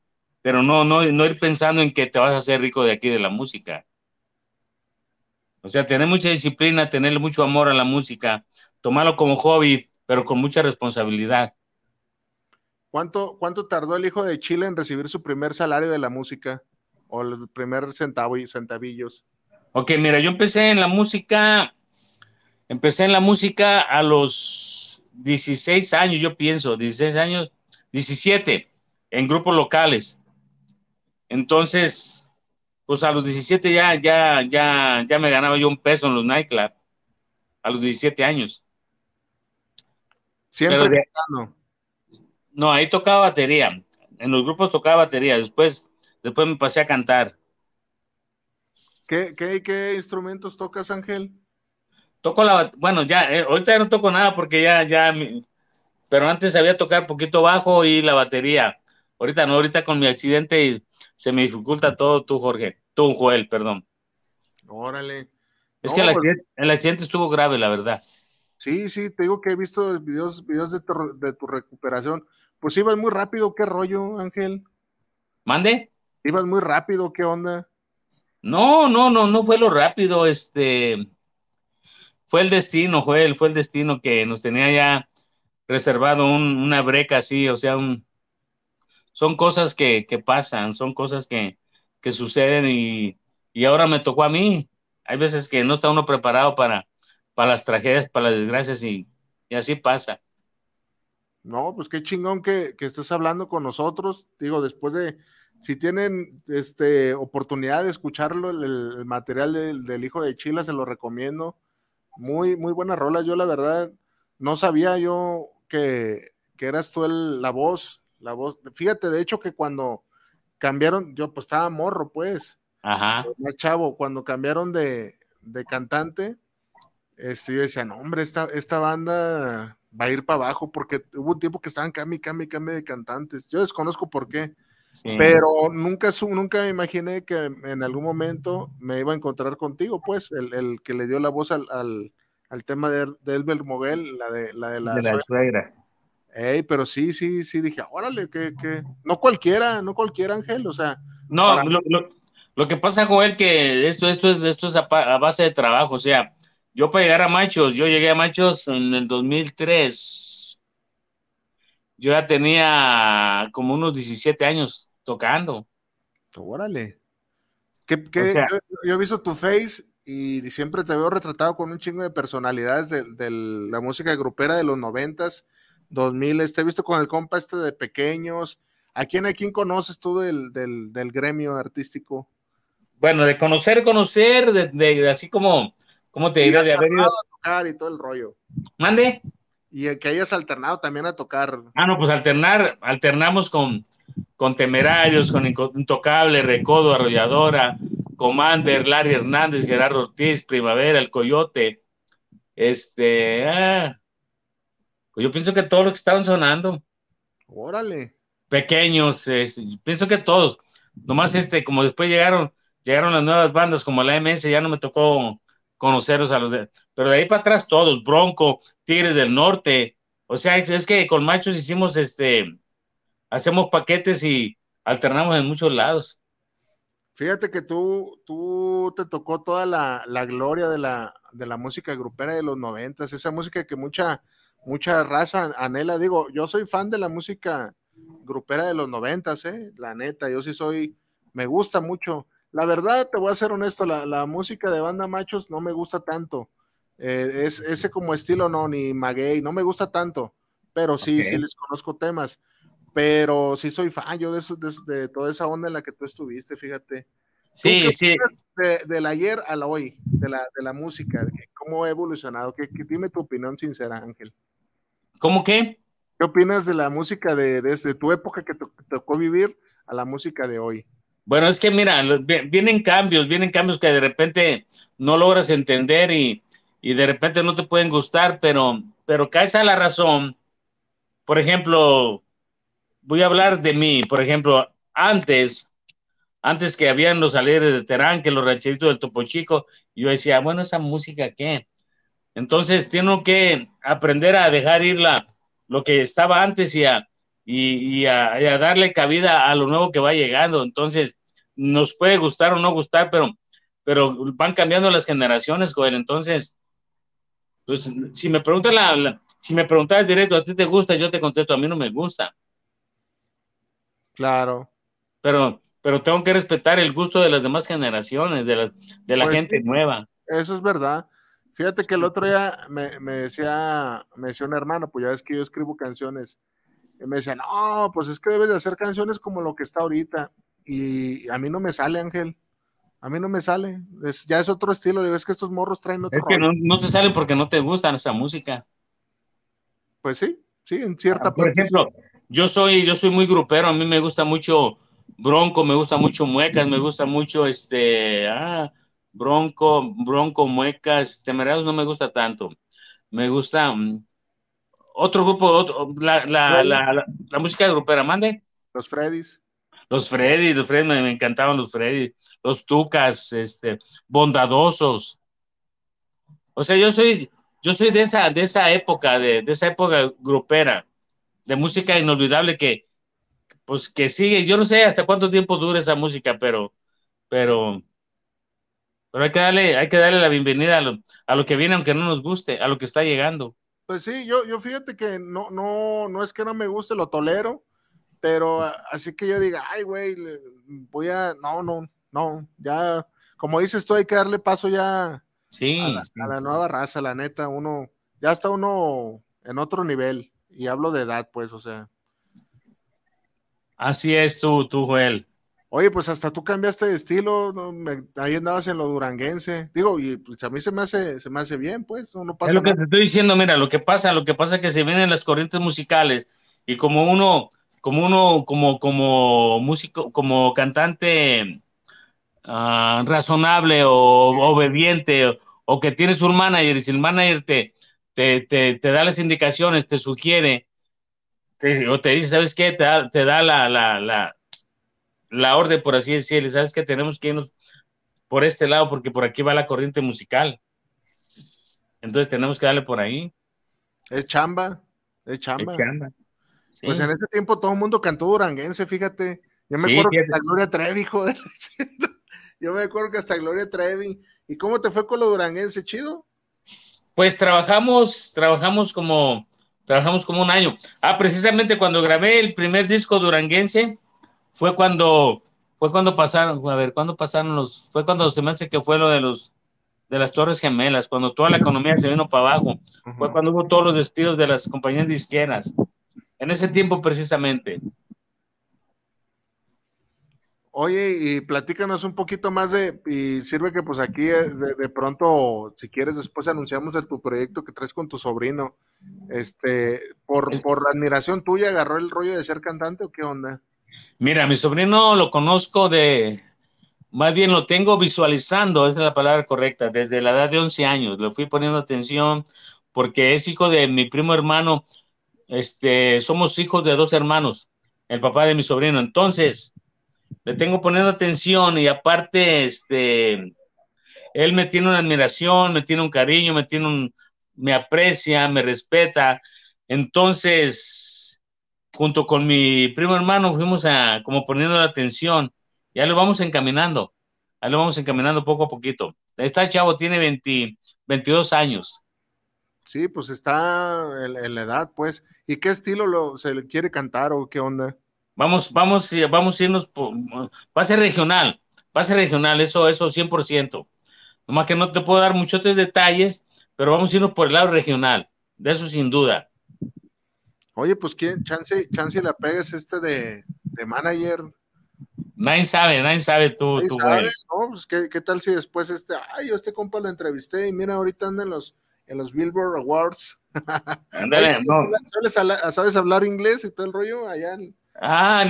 pero no ir pensando en que te vas a hacer rico de aquí de la música. O sea, tener mucha disciplina, tener mucho amor a la música, tomarlo como hobby, pero con mucha responsabilidad. ¿Cuánto tardó el Hijo de Chile en recibir su primer salario de la música? O el primer centavo y centavillos. Ok, mira, yo empecé en la música a los 16 años, yo pienso, 16 años, 17, en grupos locales. Entonces, pues a los 17 ya me ganaba yo $1 en los nightclubs, a los 17 años. Siempre cantando. No, ahí tocaba batería. En los grupos tocaba batería. Después me pasé a cantar. ¿Qué instrumentos tocas, Ángel? Toco ahorita ya no toco nada porque pero antes sabía tocar poquito bajo y la batería. Ahorita no, ahorita con mi accidente se me dificulta todo, Joel, perdón. Órale. Es que el accidente estuvo grave, la verdad. Sí, te digo que he visto videos de tu recuperación. Pues ibas muy rápido, ¿qué rollo, Ángel? ¿Mande? Ibas muy rápido, ¿qué onda? No fue lo rápido, fue el destino, Joel, que nos tenía ya reservado una breca así, o sea, son cosas que pasan, son cosas que suceden y ahora me tocó a mí. Hay veces que no está uno preparado para las tragedias, para las desgracias y así pasa. No, pues qué chingón que estés hablando con nosotros, digo, después de, si tienen oportunidad de escucharlo, el material del Hijo de Chila, se lo recomiendo, muy, muy buena rola. Yo la verdad, no sabía yo que eras tú la voz, fíjate, de hecho que cuando cambiaron, yo pues estaba morro pues, ajá, más chavo, cuando cambiaron de cantante, yo decía, no hombre, esta banda va a ir para abajo, porque hubo un tiempo que estaban cambie de cantantes, yo desconozco por qué, sí. Pero nunca me imaginé que en algún momento me iba a encontrar contigo, pues, el que le dio la voz al tema de Elber Moguel, la de la suegra. Pero sí, dije, órale, que no cualquiera, Ángel, o sea. No, lo que pasa, Joel, que esto es a base de trabajo, o sea, yo llegué a Machos en el 2003. Yo ya tenía como unos 17 años tocando. Órale. O sea, yo he visto tu face y siempre te veo retratado con un chingo de personalidades de la música grupera de los 90s, 2000. Te he visto con el compa de Pequeños. ¿A quién conoces tú del gremio artístico? Bueno, de conocer, de así como... ¿Cómo te diría? De haber ido a tocar y todo el rollo. ¿Mande? Y el que hayas alternado también a tocar. Ah, no, pues alternamos con Temerarios, con Intocable, Recodo, Arrolladora, Commander, Larry Hernández, Gerardo Ortiz, Primavera, El Coyote. Pues yo pienso que todos los que estaban sonando. Órale. Pequeños, pienso que todos. Nomás como después llegaron las nuevas bandas como la MS, ya no me tocó conoceros pero de ahí para atrás todos, Bronco, Tigres del Norte, o sea, es que con Machos hicimos hacemos paquetes y alternamos en muchos lados. Fíjate que tú te tocó toda la gloria de la música grupera de los 90, esa música que mucha raza anhela, digo, yo soy fan de la música grupera de los 90, la neta, yo sí me gusta mucho. La verdad, te voy a ser honesto, la música de Banda Machos no me gusta tanto. Es ese como estilo, no, ni Maguey, no me gusta tanto. Pero sí, okay. Sí les conozco temas. Pero sí soy fan yo de toda esa onda en la que tú estuviste, fíjate. Sí. Del ayer al hoy, de la música, cómo ha evolucionado. Dime tu opinión sincera, Ángel. ¿Cómo qué? ¿Qué opinas de la música desde tu época que te tocó vivir a la música de hoy? Bueno, es que mira, vienen cambios que de repente no logras entender y de repente no te pueden gustar, pero caes a la razón. Por ejemplo, voy a hablar de mí. Por ejemplo, antes que habían los Alegres de Terán, que los Rancheritos del Topo Chico, y yo decía, bueno, ¿esa música qué? Entonces tengo que aprender a dejar ir lo que estaba antes y a darle cabida a lo nuevo que va llegando. Entonces nos puede gustar o no gustar, pero van cambiando las generaciones, Joel. Entonces, pues, si me preguntas si me preguntas directo, ¿a ti te gusta? Yo te contesto, a mí no me gusta. Claro. Pero tengo que respetar el gusto de las demás generaciones, de la pues gente sí, nueva. Eso es verdad. Fíjate que el otro día me decía un hermano, pues ya ves que yo escribo canciones, y me decía, no, pues es que debes de hacer canciones como lo que está ahorita, y a mí no me sale, Ángel, a mí no me sale, ya es otro estilo. Es que estos morros traen otro. Es que no te sale porque no te gustan esa música. Pues sí, en cierta parte. Por ejemplo, yo soy muy grupero, a mí me gusta mucho Bronco, me gusta mucho Muecas, me gusta mucho Bronco, Muecas, Temerarios no me gusta tanto. Me gusta otro grupo, la música grupera, mande. Los Freddy's, me encantaban los Freddy's, los Tucas, Bondadosos. O sea, yo soy de esa época, de esa época grupera, de música inolvidable que pues que sigue. Yo no sé hasta cuánto tiempo dura esa música, pero hay que darle la bienvenida a lo que viene, aunque no nos guste, a lo que está llegando. Pues sí, yo fíjate que no es que no me guste, lo tolero, pero así que yo diga, ay, güey, no, ya, como dices tú, hay que darle paso ya sí, a la nueva raza, la neta, uno, ya está uno en otro nivel, y hablo de edad, pues, o sea. Así es tú, Joel. Oye, pues hasta tú cambiaste de estilo, ahí andabas en lo duranguense, digo, y pues a mí se me hace bien, pues, no pasa nada. Es lo que te estoy diciendo, mira, lo que pasa es que se vienen las corrientes musicales, y como músico, como cantante razonable o obediente, o que tienes un manager, y si el manager te da las indicaciones, te sugiere, o te dice, ¿sabes qué? Te da la orden, por así decirle, ¿sabes qué? Tenemos que irnos por este lado porque por aquí va la corriente musical. Entonces tenemos que darle por ahí. Es chamba. Sí. Pues en ese tiempo todo el mundo cantó duranguense, fíjate. Yo me acuerdo que hasta Gloria Trevi, joder. Yo me acuerdo que hasta Gloria Trevi. ¿Y cómo te fue con lo duranguense, chido? Pues trabajamos como un año. Precisamente cuando grabé el primer disco duranguense, fue cuando pasaron, a ver, ¿cuándo pasaron fue cuando se me hace que fue lo de las Torres Gemelas, cuando toda la economía se vino para abajo, fue cuando hubo todos los despidos de las compañías disqueras, en ese tiempo precisamente. Oye, y platícanos un poquito más y sirve que pues aquí de pronto, si quieres después anunciamos tu proyecto que traes con tu sobrino, por admiración tuya, ¿agarró el rollo de ser cantante o qué onda? Mira, mi sobrino lo conozco más bien lo tengo visualizando, esa es la palabra correcta, desde la edad de 11 años, le fui poniendo atención, porque es hijo de mi primo hermano, somos hijos de dos hermanos, el papá de mi sobrino, entonces, le tengo poniendo atención, y aparte, él me tiene una admiración, me tiene un cariño, me aprecia, me respeta, entonces, junto con mi primo hermano fuimos como poniendo la atención, ya lo vamos encaminando, poco a poquito. Está chavo, tiene 22 años. Sí, pues está en la edad, pues. ¿Y qué estilo se le quiere cantar o qué onda? Vamos a irnos, va a ser regional, eso 100%. Nomás que no te puedo dar muchos detalles, pero vamos a irnos por el lado regional, de eso sin duda. Oye, pues ¿quién? Chance la pegues de manager. Nadie sabe tú, güey. No, pues ¿qué tal si después yo compa lo entrevisté y mira, ahorita anda en los Billboard Awards. Ándale, no. ¿Sabes hablar inglés y todo el rollo allá? A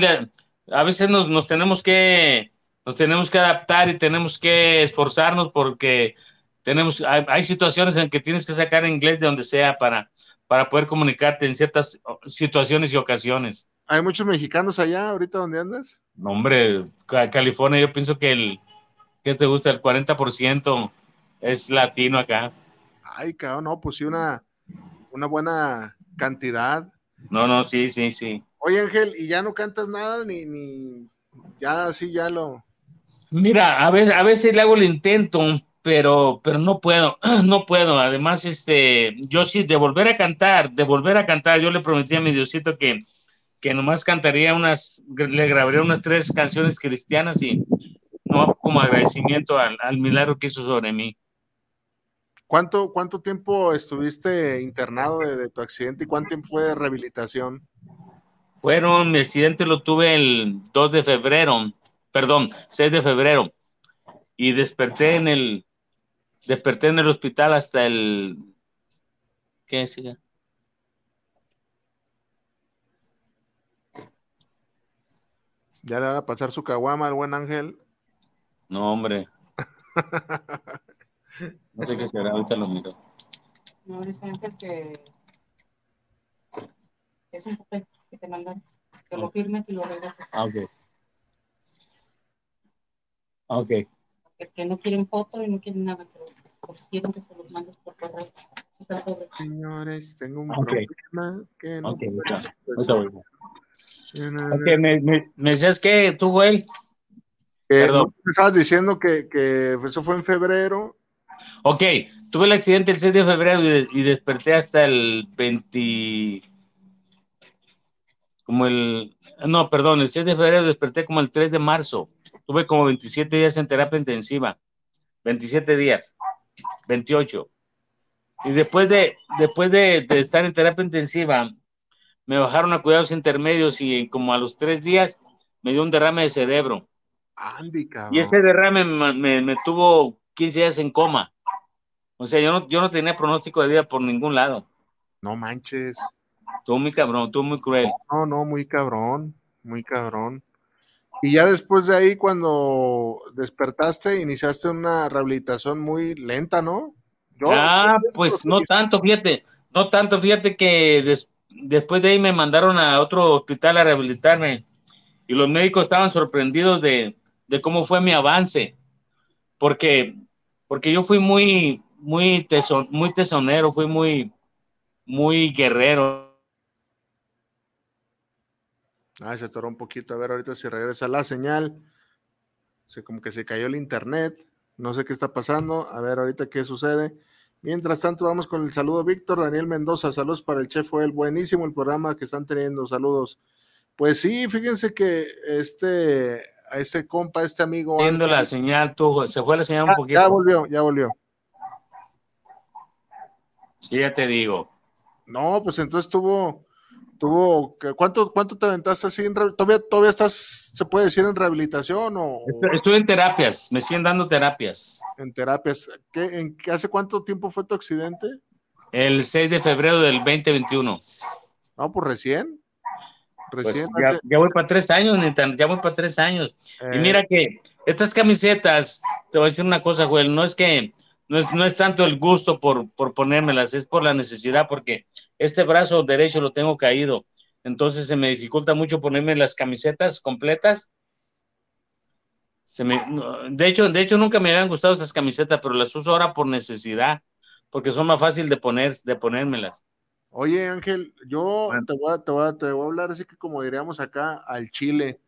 veces nos tenemos que adaptar y tenemos que esforzarnos porque hay situaciones en que tienes que sacar inglés de donde sea para poder comunicarte en ciertas situaciones y ocasiones. ¿Hay muchos mexicanos allá ahorita donde andas? Hombre, California, yo pienso que ¿qué te gusta? El 40% es latino acá. Ay, cabrón, no, pues sí, una buena cantidad. No, sí. Oye, Ángel, ¿y ya no cantas nada? Ni ya, sí, ya lo... Mira, a veces le hago el intento, pero no puedo. Además, yo sí, de volver a cantar, yo le prometí a mi Diosito que nomás cantaría le grabaría unas 3 canciones cristianas y no como agradecimiento al milagro que hizo sobre mí. ¿Cuánto tiempo estuviste internado de tu accidente y cuánto tiempo fue de rehabilitación? Mi accidente lo tuve el 6 de febrero, y desperté en el hospital hasta el... ¿Qué es? Ya le van a pasar su caguama al buen Ángel. No, hombre. No sé qué será, ahorita lo miro. No, dice Ángel que es un papel que te mandan, que lo firmes y lo regreses. Ah, ok. Porque no quieren foto y no quieren nada, pero quieren que se los mandes por correo. Señores, tengo un problema que no... me decías que tú, Joel. Perdón. ¿No estabas diciendo que eso fue en febrero? Ok, tuve el accidente el 6 de febrero y desperté hasta el 20... el 6 de febrero desperté como el 3 de marzo. Tuve como 27 días en terapia intensiva. 27 días. 28. Y después de estar en terapia intensiva, me bajaron a cuidados intermedios y como a los 3 días me dio un derrame de cerebro. Andy, cabrón. Y ese derrame me tuvo 15 días en coma. O sea, yo no tenía pronóstico de vida por ningún lado. No manches. Tú muy cabrón, tú muy cruel. No, muy cabrón. Y ya después de ahí, cuando despertaste, iniciaste una rehabilitación muy lenta, ¿no? No tanto, fíjate que después de ahí me mandaron a otro hospital a rehabilitarme y los médicos estaban sorprendidos de cómo fue mi avance, porque yo fui muy tesonero, fui muy guerrero. Se atoró un poquito, a ver ahorita si regresa la señal, como que se cayó el internet, no sé qué está pasando, a ver ahorita qué sucede. Mientras tanto, vamos con el saludo. Víctor Daniel Mendoza, saludos para el Chef Joel, buenísimo el programa que están teniendo, saludos. Pues sí, fíjense que este compa, este amigo... Viendo la señal, tú, se fue la señal un poquito. Ya volvió. Sí, ya te digo. No, pues entonces tuvo ¿cuánto te aventaste así? ¿Todavía estás, se puede decir, en rehabilitación? O estuve en terapias, me siguen dando terapias. En terapias. ¿Hace cuánto tiempo fue tu accidente? El 6 de febrero del 2021. No, pues recién. Pues ya voy para 3 años, Nintendo, ya voy para 3 años. Y mira que estas camisetas, te voy a decir una cosa, Joel, no es tanto el gusto por ponérmelas, es por la necesidad, porque este brazo derecho lo tengo caído, entonces se me dificulta mucho ponerme las camisetas completas. De hecho nunca me habían gustado estas camisetas, pero las uso ahora por necesidad, porque son más fácil de ponérmelas. Oye, Ángel, yo te voy a hablar así que como diríamos acá, al chile.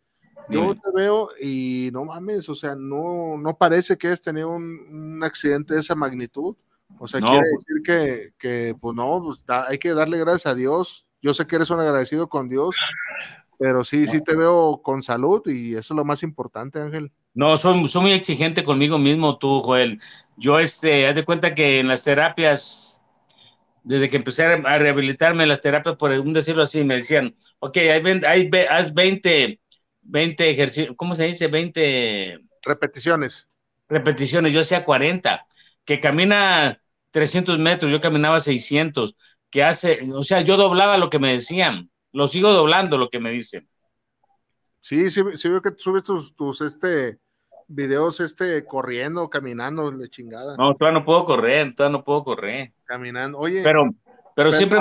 Yo te veo y no mames, o sea, no parece que hayas tenido un accidente de esa magnitud. O sea, quiere decir que pues no, pues, hay que darle gracias a Dios. Yo sé que eres un agradecido con Dios, pero sí te veo con salud y eso es lo más importante, Ángel. No, soy muy exigente conmigo mismo, tú, Joel. Yo, haz de cuenta que en las terapias, desde que empecé a rehabilitarme en las terapias, por decirlo así, me decían, ok, haz 20 ejercicios, ¿cómo se dice? 20 repeticiones, yo hacía 40, que camina 300 metros, yo caminaba 600, que hace, o sea, yo doblaba lo que me decían, lo sigo doblando lo que me dicen. Sí, veo que subes tus videos corriendo, caminando, de chingada. No, todavía no puedo correr. Caminando, oye. Pero siempre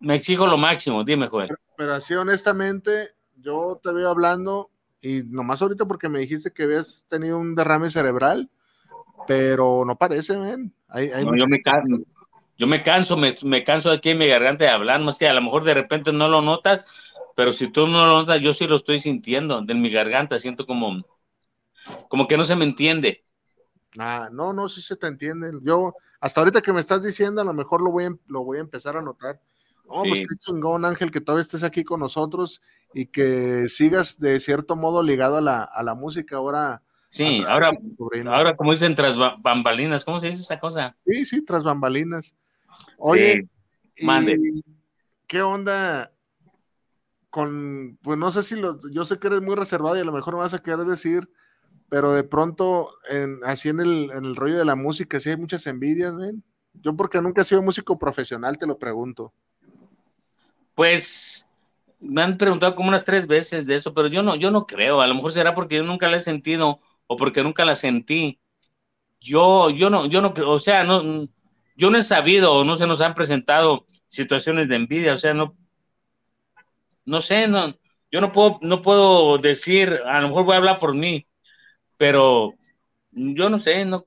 me exijo lo máximo, dime, Joel. Pero así honestamente... Yo te veo hablando Y nomás ahorita porque me dijiste que habías tenido un derrame cerebral, pero no parece, ven. No, yo me canso aquí en mi garganta de hablar, más que a lo mejor de repente no lo notas, pero si tú no lo notas, yo sí lo estoy sintiendo, de mi garganta, siento como que no se me entiende. Ah, no, sí se te entiende. Yo, hasta ahorita que me estás diciendo, a lo mejor lo voy a empezar a notar. Oh, sí. Pues qué chingón, Ángel, que todavía estés aquí con nosotros y que sigas de cierto modo ligado a la música ahora. Sí, ahora como dicen, tras bambalinas, ¿cómo se dice esa cosa? Sí, tras bambalinas. Oye, sí. Mande. ¿Qué onda con, pues no sé si yo sé que eres muy reservado y a lo mejor me vas a querer decir, pero de pronto, así en el rollo de la música, sí hay muchas envidias, ¿ven? Yo porque nunca he sido músico profesional, te lo pregunto. Pues me han preguntado como unas 3 veces de eso, pero yo no creo. A lo mejor será porque yo nunca la he sentido o porque nunca la sentí. Yo no creo, o sea, no, yo no he sabido, no se nos han presentado situaciones de envidia, o sea, no sé, yo no puedo decir, a lo mejor voy a hablar por mí, pero yo no sé, no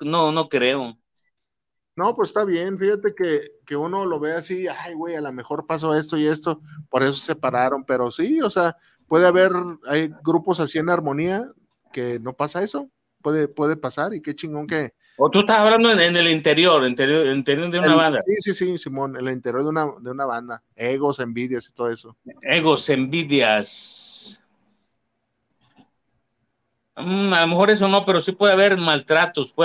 creo. No, pues está bien, fíjate que uno lo ve así, ay, güey, a lo mejor pasó esto y esto, por eso se separaron, pero sí, o sea, puede haber, hay grupos así en armonía que no pasa eso, puede pasar, y qué chingón que... O tú estás hablando en el interior de una banda. Sí, Simón, en el interior de una banda, egos, envidias y todo eso. Egos, envidias... a lo mejor eso no, pero sí puede haber maltratos,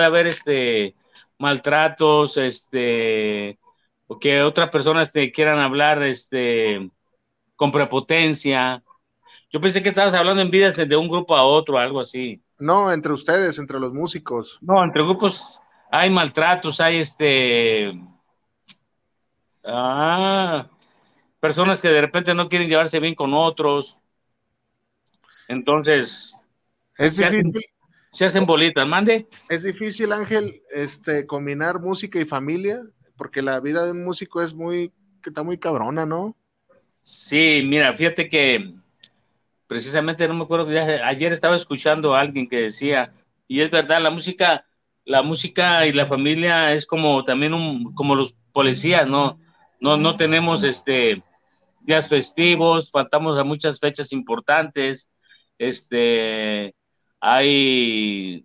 o que otras personas te quieran hablar con prepotencia. Yo pensé que estabas hablando de envidias de un grupo a otro, algo así. No, entre ustedes, entre los músicos. No, entre grupos hay maltratos, hay personas que de repente no quieren llevarse bien con otros. Entonces, es difícil. Se hacen bolitas, mande. Es difícil, Ángel, combinar música y familia, porque la vida de un músico está muy cabrona, ¿no? Sí, mira, fíjate que precisamente no me acuerdo, ayer estaba escuchando a alguien que decía, y es verdad, la música y la familia es como también como los policías, ¿no? No tenemos días festivos, faltamos a muchas fechas importantes, hay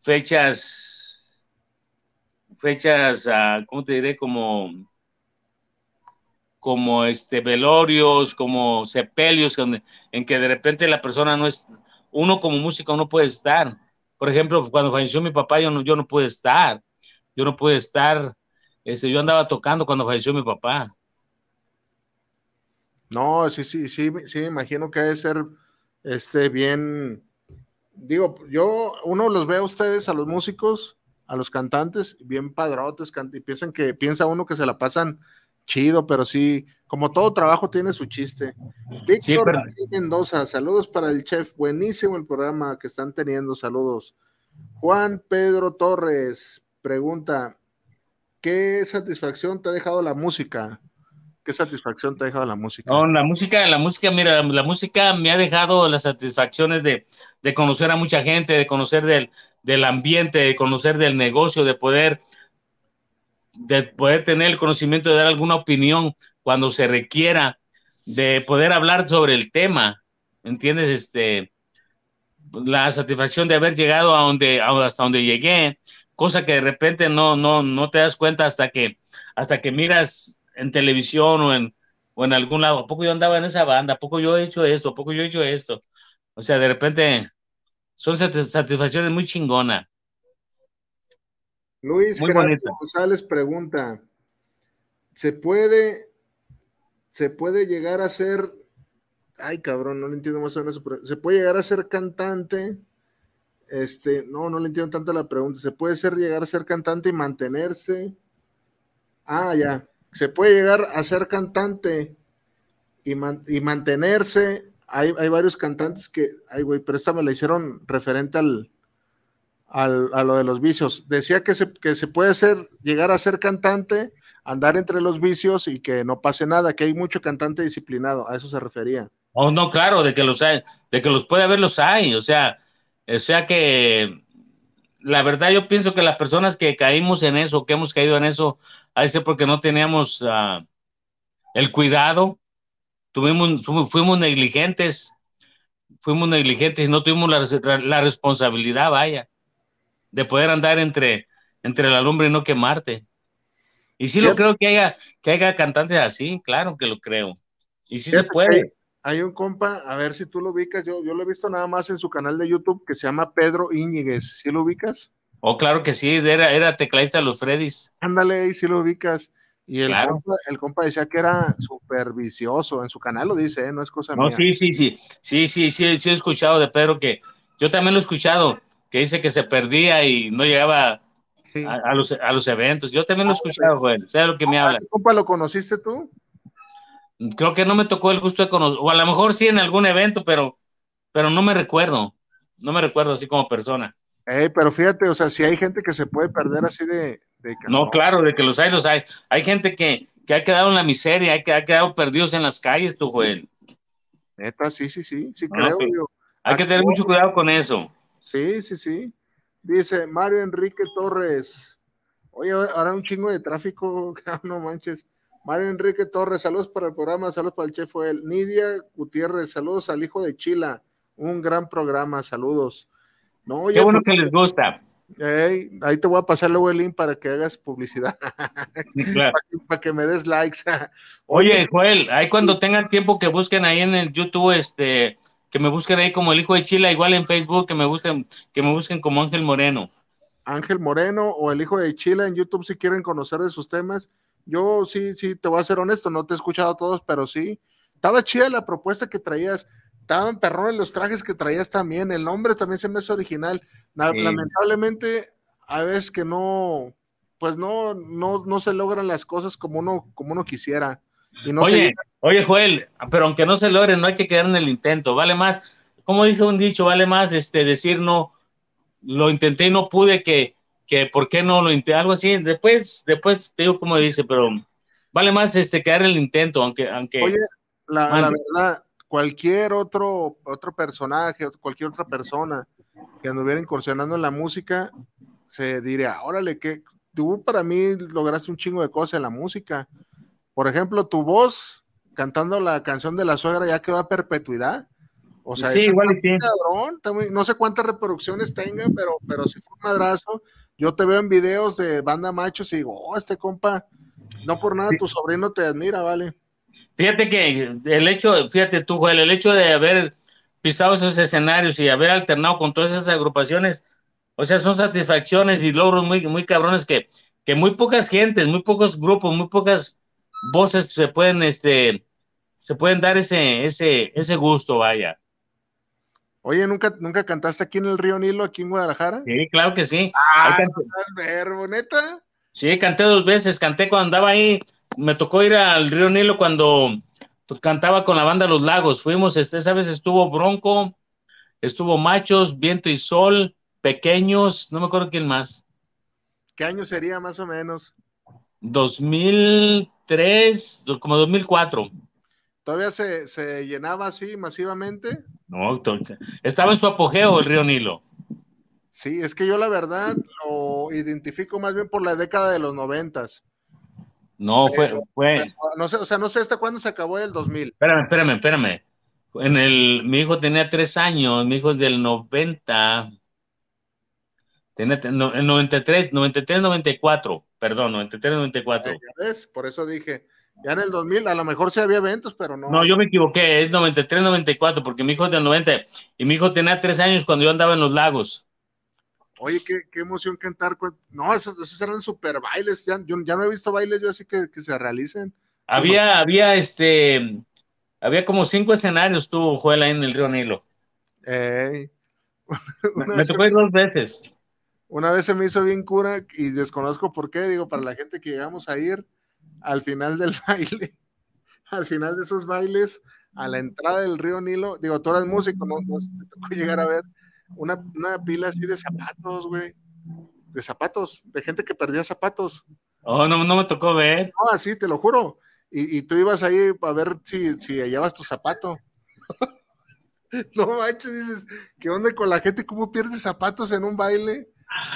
fechas, ¿cómo te diré? Como velorios, como sepelios, en que de repente la persona no es, uno como músico no puede estar. Por ejemplo, cuando falleció mi papá, yo no pude estar. Yo no pude estar, yo andaba tocando cuando falleció mi papá. No, sí, me imagino que debe ser, bien... Digo, uno los ve a ustedes, a los músicos, a los cantantes, bien padrotes, y piensa uno que se la pasan chido, pero sí, como todo trabajo tiene su chiste. Víctor sí, pero... Mendoza, saludos para el chef, buenísimo el programa que están teniendo, saludos. Juan Pedro Torres pregunta, ¿qué satisfacción te ha dejado la música? ¿Qué satisfacción te ha dejado la música? No, la música, mira, la música me ha dejado las satisfacciones de conocer a mucha gente, de conocer del ambiente, de conocer del negocio, de poder tener el conocimiento, de dar alguna opinión cuando se requiera, de poder hablar sobre el tema, ¿entiendes? La satisfacción de haber llegado hasta donde llegué, cosa que de repente no te das cuenta hasta que miras en televisión o en algún lado. ¿A poco yo andaba en esa banda? ¿A poco yo he hecho esto? ¿A poco yo he hecho esto? O sea, de repente son satisfacciones muy chingonas. Luis muy Gerardo bonita. González pregunta, ¿se puede llegar a ser, ay cabrón, no le entiendo más o menos, ¿se puede llegar a ser cantante? No le entiendo tanto la pregunta, ¿se puede llegar a ser cantante y mantenerse? Ah, ya. Se puede llegar a ser cantante y mantenerse. Hay varios cantantes que, ay güey, pero esta me la hicieron referente a lo de los vicios. Decía que se puede llegar a ser cantante, andar entre los vicios y que no pase nada, que hay mucho cantante disciplinado, a eso se refería. Oh, no, claro, de que los hay, de que los puede haber, los hay. O sea que la verdad yo pienso que las personas que caímos en eso, que hemos caído en eso, ha de ser porque no teníamos el cuidado, fuimos negligentes y no tuvimos la responsabilidad, vaya, de poder andar entre la lumbre y no quemarte. Y sí, lo creo que haya cantantes así, claro que lo creo. Y sí se puede. Hay un compa, a ver si tú lo ubicas, yo lo he visto nada más en su canal de YouTube, que se llama Pedro Íñiguez. ¿Sí lo ubicas? Oh, claro que sí, era tecladista de Los Freddy's. Ándale, sí lo ubicas. Y el compa decía que era súper vicioso, en su canal lo dice, no es cosa mía. No, sí, he escuchado de Pedro, que yo también lo he escuchado, que dice que se perdía y no llegaba... Sí. A los eventos, yo también lo he escuchado, güey, sé lo que me habla. Compa, ¿lo conociste tú? Creo que no me tocó el gusto de conocer, o a lo mejor sí en algún evento, pero no me recuerdo así como persona. Pero fíjate, o sea, si hay gente que se puede perder así de que no, claro, de que los hay. Hay gente que ha quedado en la miseria, que ha quedado perdidos en las calles, tú, güey. Neta, sí, no, creo. Digo, hay que tener mucho cuidado con eso. Sí. Dice Mario Enrique Torres. Oye, ahora un chingo de tráfico, no manches. Mario Enrique Torres, saludos para el programa, saludos para el Chef Joel. Nidia Gutiérrez, saludos al Hijo de Chila. Un gran programa, saludos. No, qué bueno que les gusta. Ahí te voy a pasar luego el link para que hagas publicidad. Sí, claro. Para que me des likes. Oye, Joel, ahí cuando tengan tiempo que busquen ahí en el YouTube, que me busquen ahí como el Hijo de Chila, igual en Facebook, que me busquen como Ángel Moreno. Ángel Moreno o el Hijo de Chila en YouTube si quieren conocer de sus temas. Yo sí, te voy a ser honesto, no te he escuchado a todos, pero sí. Estaba chida la propuesta que traías, estaban perrones los trajes que traías también, el nombre también se me hace original. Sí. Lamentablemente, a veces que no, pues no se logran las cosas como uno quisiera. Y no Oye, Joel, pero aunque no se logre, no hay que quedar en el intento, vale más, como dice un dicho, vale más decir no, lo intenté y no pude, que por qué no lo intenté, algo así, después te digo como dice, pero vale más quedar en el intento, aunque... Oye, la verdad, cualquier otro personaje, cualquier otra persona que anduviera incursionando en la música, se diría, órale, que tú para mí lograste un chingo de cosas en la música. Por ejemplo, tu voz cantando la canción de la suegra ya quedó a perpetuidad. O sea, sí, igual es un cabrón, no sé cuántas reproducciones tenga, pero sí fue un madrazo. Yo te veo en videos de Banda Machos y digo, este compa, no por nada tu sobrino te admira, vale. Fíjate que fíjate tú, Joel, el hecho de haber pisado esos escenarios y haber alternado con todas esas agrupaciones, o sea, son satisfacciones y logros muy, muy cabrones que muy pocas gentes, muy pocos grupos, muy pocas voces se pueden dar ese gusto, vaya. Oye, ¿nunca cantaste aquí en el Río Nilo, aquí en Guadalajara? Sí, claro que sí. ¿Neta? Sí, canté 2 veces, canté cuando andaba ahí, me tocó ir al Río Nilo cuando cantaba con la banda Los Lagos, fuimos, esa vez estuvo Bronco, estuvo Machos, Viento y Sol, Pequeños, no me acuerdo quién más. ¿Qué año sería más o menos? 2003, como 2004. ¿Todavía se llenaba así masivamente? No, estaba en su apogeo el Río Nilo. Sí, es que yo la verdad lo identifico más bien por la década de los 90. No, fue... No sé, o sea, no sé hasta cuándo se acabó el 2000. Espérame. Mi hijo tenía 3 años, mi hijo es del 90... En 93, 94. Ya ves, por eso dije, ya en el 2000 a lo mejor sí había eventos, pero no. No, yo me equivoqué, es 93, 94, porque mi hijo es del 90 y mi hijo tenía 3 años cuando yo andaba en Los Lagos. Oye, qué emoción cantar. No, esos eran super bailes, ya no he visto bailes yo así que se realicen. Había como 5 escenarios tú, Joel, ahí en el Río Nilo. Me tocó 2 veces. Una vez se me hizo bien cura y desconozco por qué, digo, para la gente que llegamos a ir al final del baile, al final de esos bailes, a la entrada del Río Nilo, digo, tú eras músico, no te tocó llegar a ver una pila así de zapatos, güey, de gente que perdía zapatos. Oh, no me tocó ver. No, así, te lo juro, y tú ibas ahí a ver si hallabas tu zapato. No manches, dices, ¿qué onda con la gente? ¿Cómo pierde zapatos en un baile?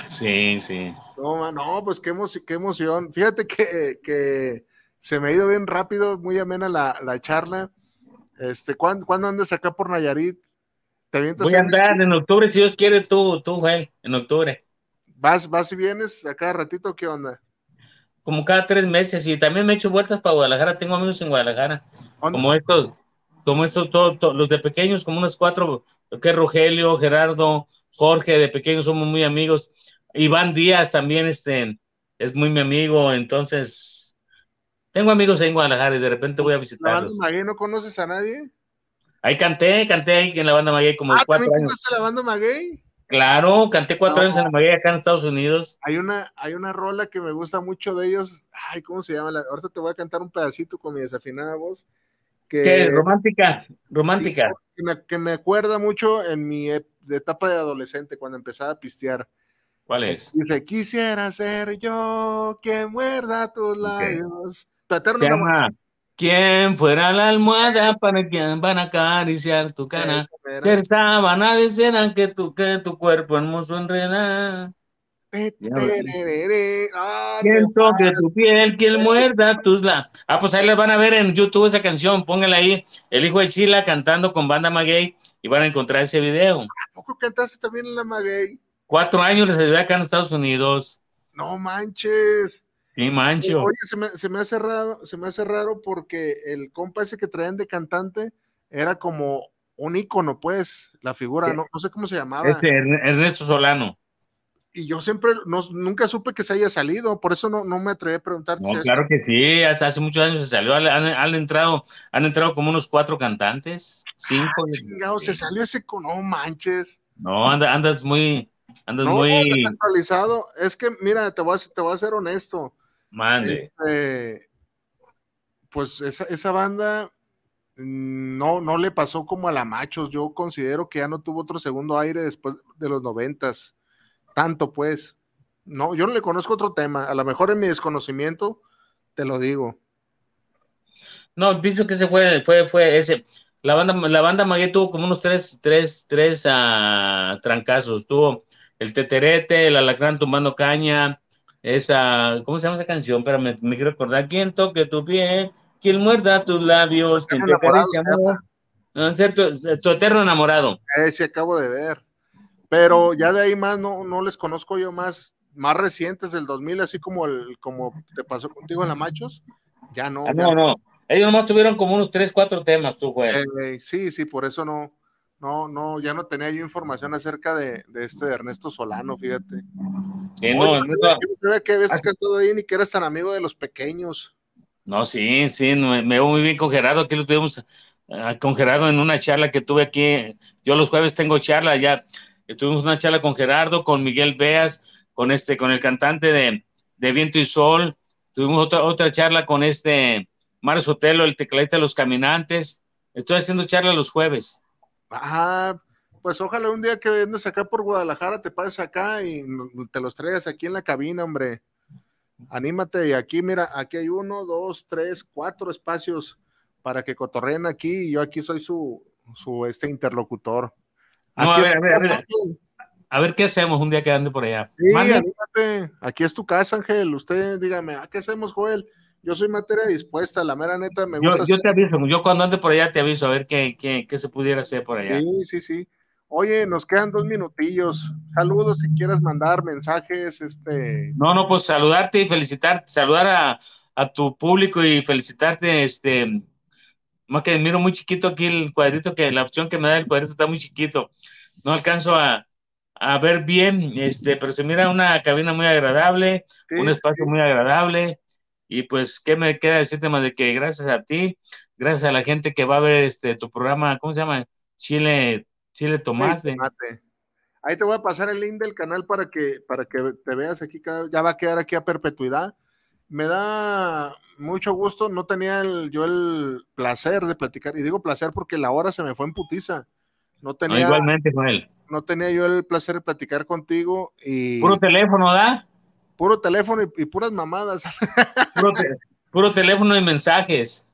Sí, sí. No, no, pues qué emoción. Fíjate que se me ha ido bien rápido, muy amena la charla. ¿Cuándo andas acá por Nayarit? Voy a andar en octubre, si Dios quiere, tú, Joel, en octubre. ¿Vas y vienes a cada ratito? ¿Qué onda? Como cada 3 meses, y también me he hecho vueltas para Guadalajara, tengo amigos en Guadalajara. ¿Onda? Como estos, todos, los de Pequeños, como unos 4, que Rogelio, Gerardo, Jorge de Pequeños, somos muy amigos. Iván Díaz también, es muy mi amigo, entonces tengo amigos ahí en Guadalajara y de repente voy a visitarlos. ¿La Banda Maguey no conoces a nadie? Ahí canté ahí en la Banda Maguey como 4 años. ¿Cantaste la Banda Maguey? Claro, canté 4 años en la Maguey acá en Estados Unidos. Hay una rola que me gusta mucho de ellos. Ay, ¿cómo se llama? Ahorita te voy a cantar un pedacito con mi desafinada voz. Que es romántica. Sí, que me acuerda mucho en mi etapa de adolescente, cuando empezaba a pistear. ¿Cuál es? Dice, quisiera ser yo quien muerda tus labios. Okay. Se llama ¿Quién fuera la almohada para quien van a acariciar tu cara? Ser sábana de seda que tu cuerpo hermoso enreda. Quien toque tu piel, quien muerda tus labios. Pues ahí les van a ver en YouTube esa canción, pónganla ahí, El Hijo de Chila cantando con Banda Maguey, y van a encontrar ese video. ¿A poco cantaste también en la Maguey? 4 años les ayudé acá en Estados Unidos. No manches. Sí, mancho. Oye, se me hace raro porque el compa ese que traían de cantante era como un ícono, pues, la figura, sí. No sé cómo se llamaba. Ernesto Solano. Y yo siempre, nunca supe que se haya salido, por eso no me atreví a preguntarte. No, claro que sí, hace muchos años se salió, han entrado como unos 4 cantantes, 5. Chingado, se salió ese con, no manches. No, andas muy desactualizado. Es que, mira, te voy a ser honesto. Mande. Pues esa banda no le pasó como a la Machos, yo considero que ya no tuvo otro segundo aire después de los 90s. Tanto pues, no, yo no le conozco otro tema, a lo mejor en mi desconocimiento te lo digo. No, pienso que ese fue ese, la banda Maguey tuvo como unos tres trancazos, tuvo el Teterete, el Alacrán tumbando caña, esa, ¿cómo se llama esa canción? Pero me quiero acordar, quien toque tu piel, quien muerda tus labios, quien te acaricia, ¿no? Tu eterno enamorado. Ese acabo de ver. Pero ya de ahí más no les conozco yo más recientes del 2000, así como te pasó contigo en la Machos, ya no. No. Ellos nomás tuvieron como unos 3, 4 temas, tú, güey. Sí, por eso no, ya no tenía yo información acerca de de Ernesto Solano, fíjate. Sí, no, yo que habías cantado ahí ni que eras tan amigo de los Pequeños. No, sí, me veo muy bien con Gerardo, aquí lo tuvimos con Gerardo en una charla que tuve aquí, yo los jueves tengo charla ya. Estuvimos una charla con Gerardo, con Miguel Veas, con el cantante de Viento y Sol. Tuvimos otra charla con Mario Sotelo, el tecladista de Los Caminantes. Estoy haciendo charla los jueves. Ajá, pues ojalá un día que vengas acá por Guadalajara, te pases acá y te los traigas aquí en la cabina, hombre. Anímate, y aquí, mira, aquí hay 1, 2, 3, 4 espacios para que cotorreen aquí, y yo aquí soy su interlocutor. No, a ver qué hacemos un día que ande por allá. Sí, anímate. Aquí es tu casa, Ángel. Usted dígame, ¿qué hacemos, Joel? Yo soy materia dispuesta, la mera neta me gusta. Yo te aviso, yo cuando ande por allá te aviso, a ver qué se pudiera hacer por allá. Sí. Oye, nos quedan 2 minutillos. Saludos si quieres mandar mensajes. No, pues saludarte y felicitarte, saludar a tu público y felicitarte, Más que miro muy chiquito aquí el cuadrito, que la opción que me da el cuadrito está muy chiquito. No alcanzo a ver bien, pero se mira una cabina muy agradable, sí, un espacio muy agradable. Y pues, ¿qué me queda decirte más de que gracias a ti, gracias a la gente que va a ver tu programa, ¿cómo se llama? Chile Tomate. Ahí te voy a pasar el link del canal para que te veas aquí, ya va a quedar aquí a perpetuidad. Me da mucho gusto, no tenía yo el placer de platicar, y digo placer porque la hora se me fue en putiza. Igualmente, Joel. No tenía yo el placer de platicar contigo. Puro teléfono, ¿da? Puro teléfono y puras mamadas. Puro teléfono y mensajes.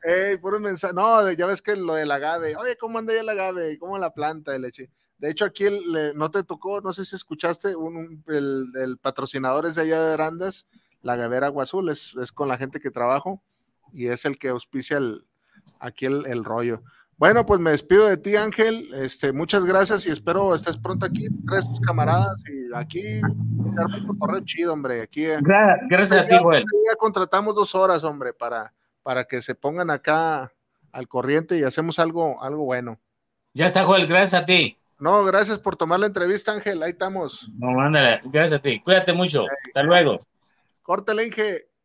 Puro mensaje. No, ya ves que lo del agave. Oye, ¿cómo anda ya el agave? ¿Cómo la planta de leche? De hecho, aquí no te tocó, no sé si escuchaste, el patrocinador es de allá de Arandas, la Agavera Agua Azul, es con la gente que trabajo y es el que auspicia aquí el rollo. Bueno, pues me despido de ti, Ángel. Muchas gracias y espero estés pronto aquí. Traes tus camaradas y aquí un correo chido, hombre. Aquí, gracias a ti, Joel. Ya contratamos 2 horas, hombre, para que se pongan acá al corriente y hacemos algo bueno. Ya está, Joel, gracias a ti. No, gracias por tomar la entrevista, Ángel, ahí estamos. No, ándale, gracias a ti, cuídate mucho, hasta luego. Córtale, Inge.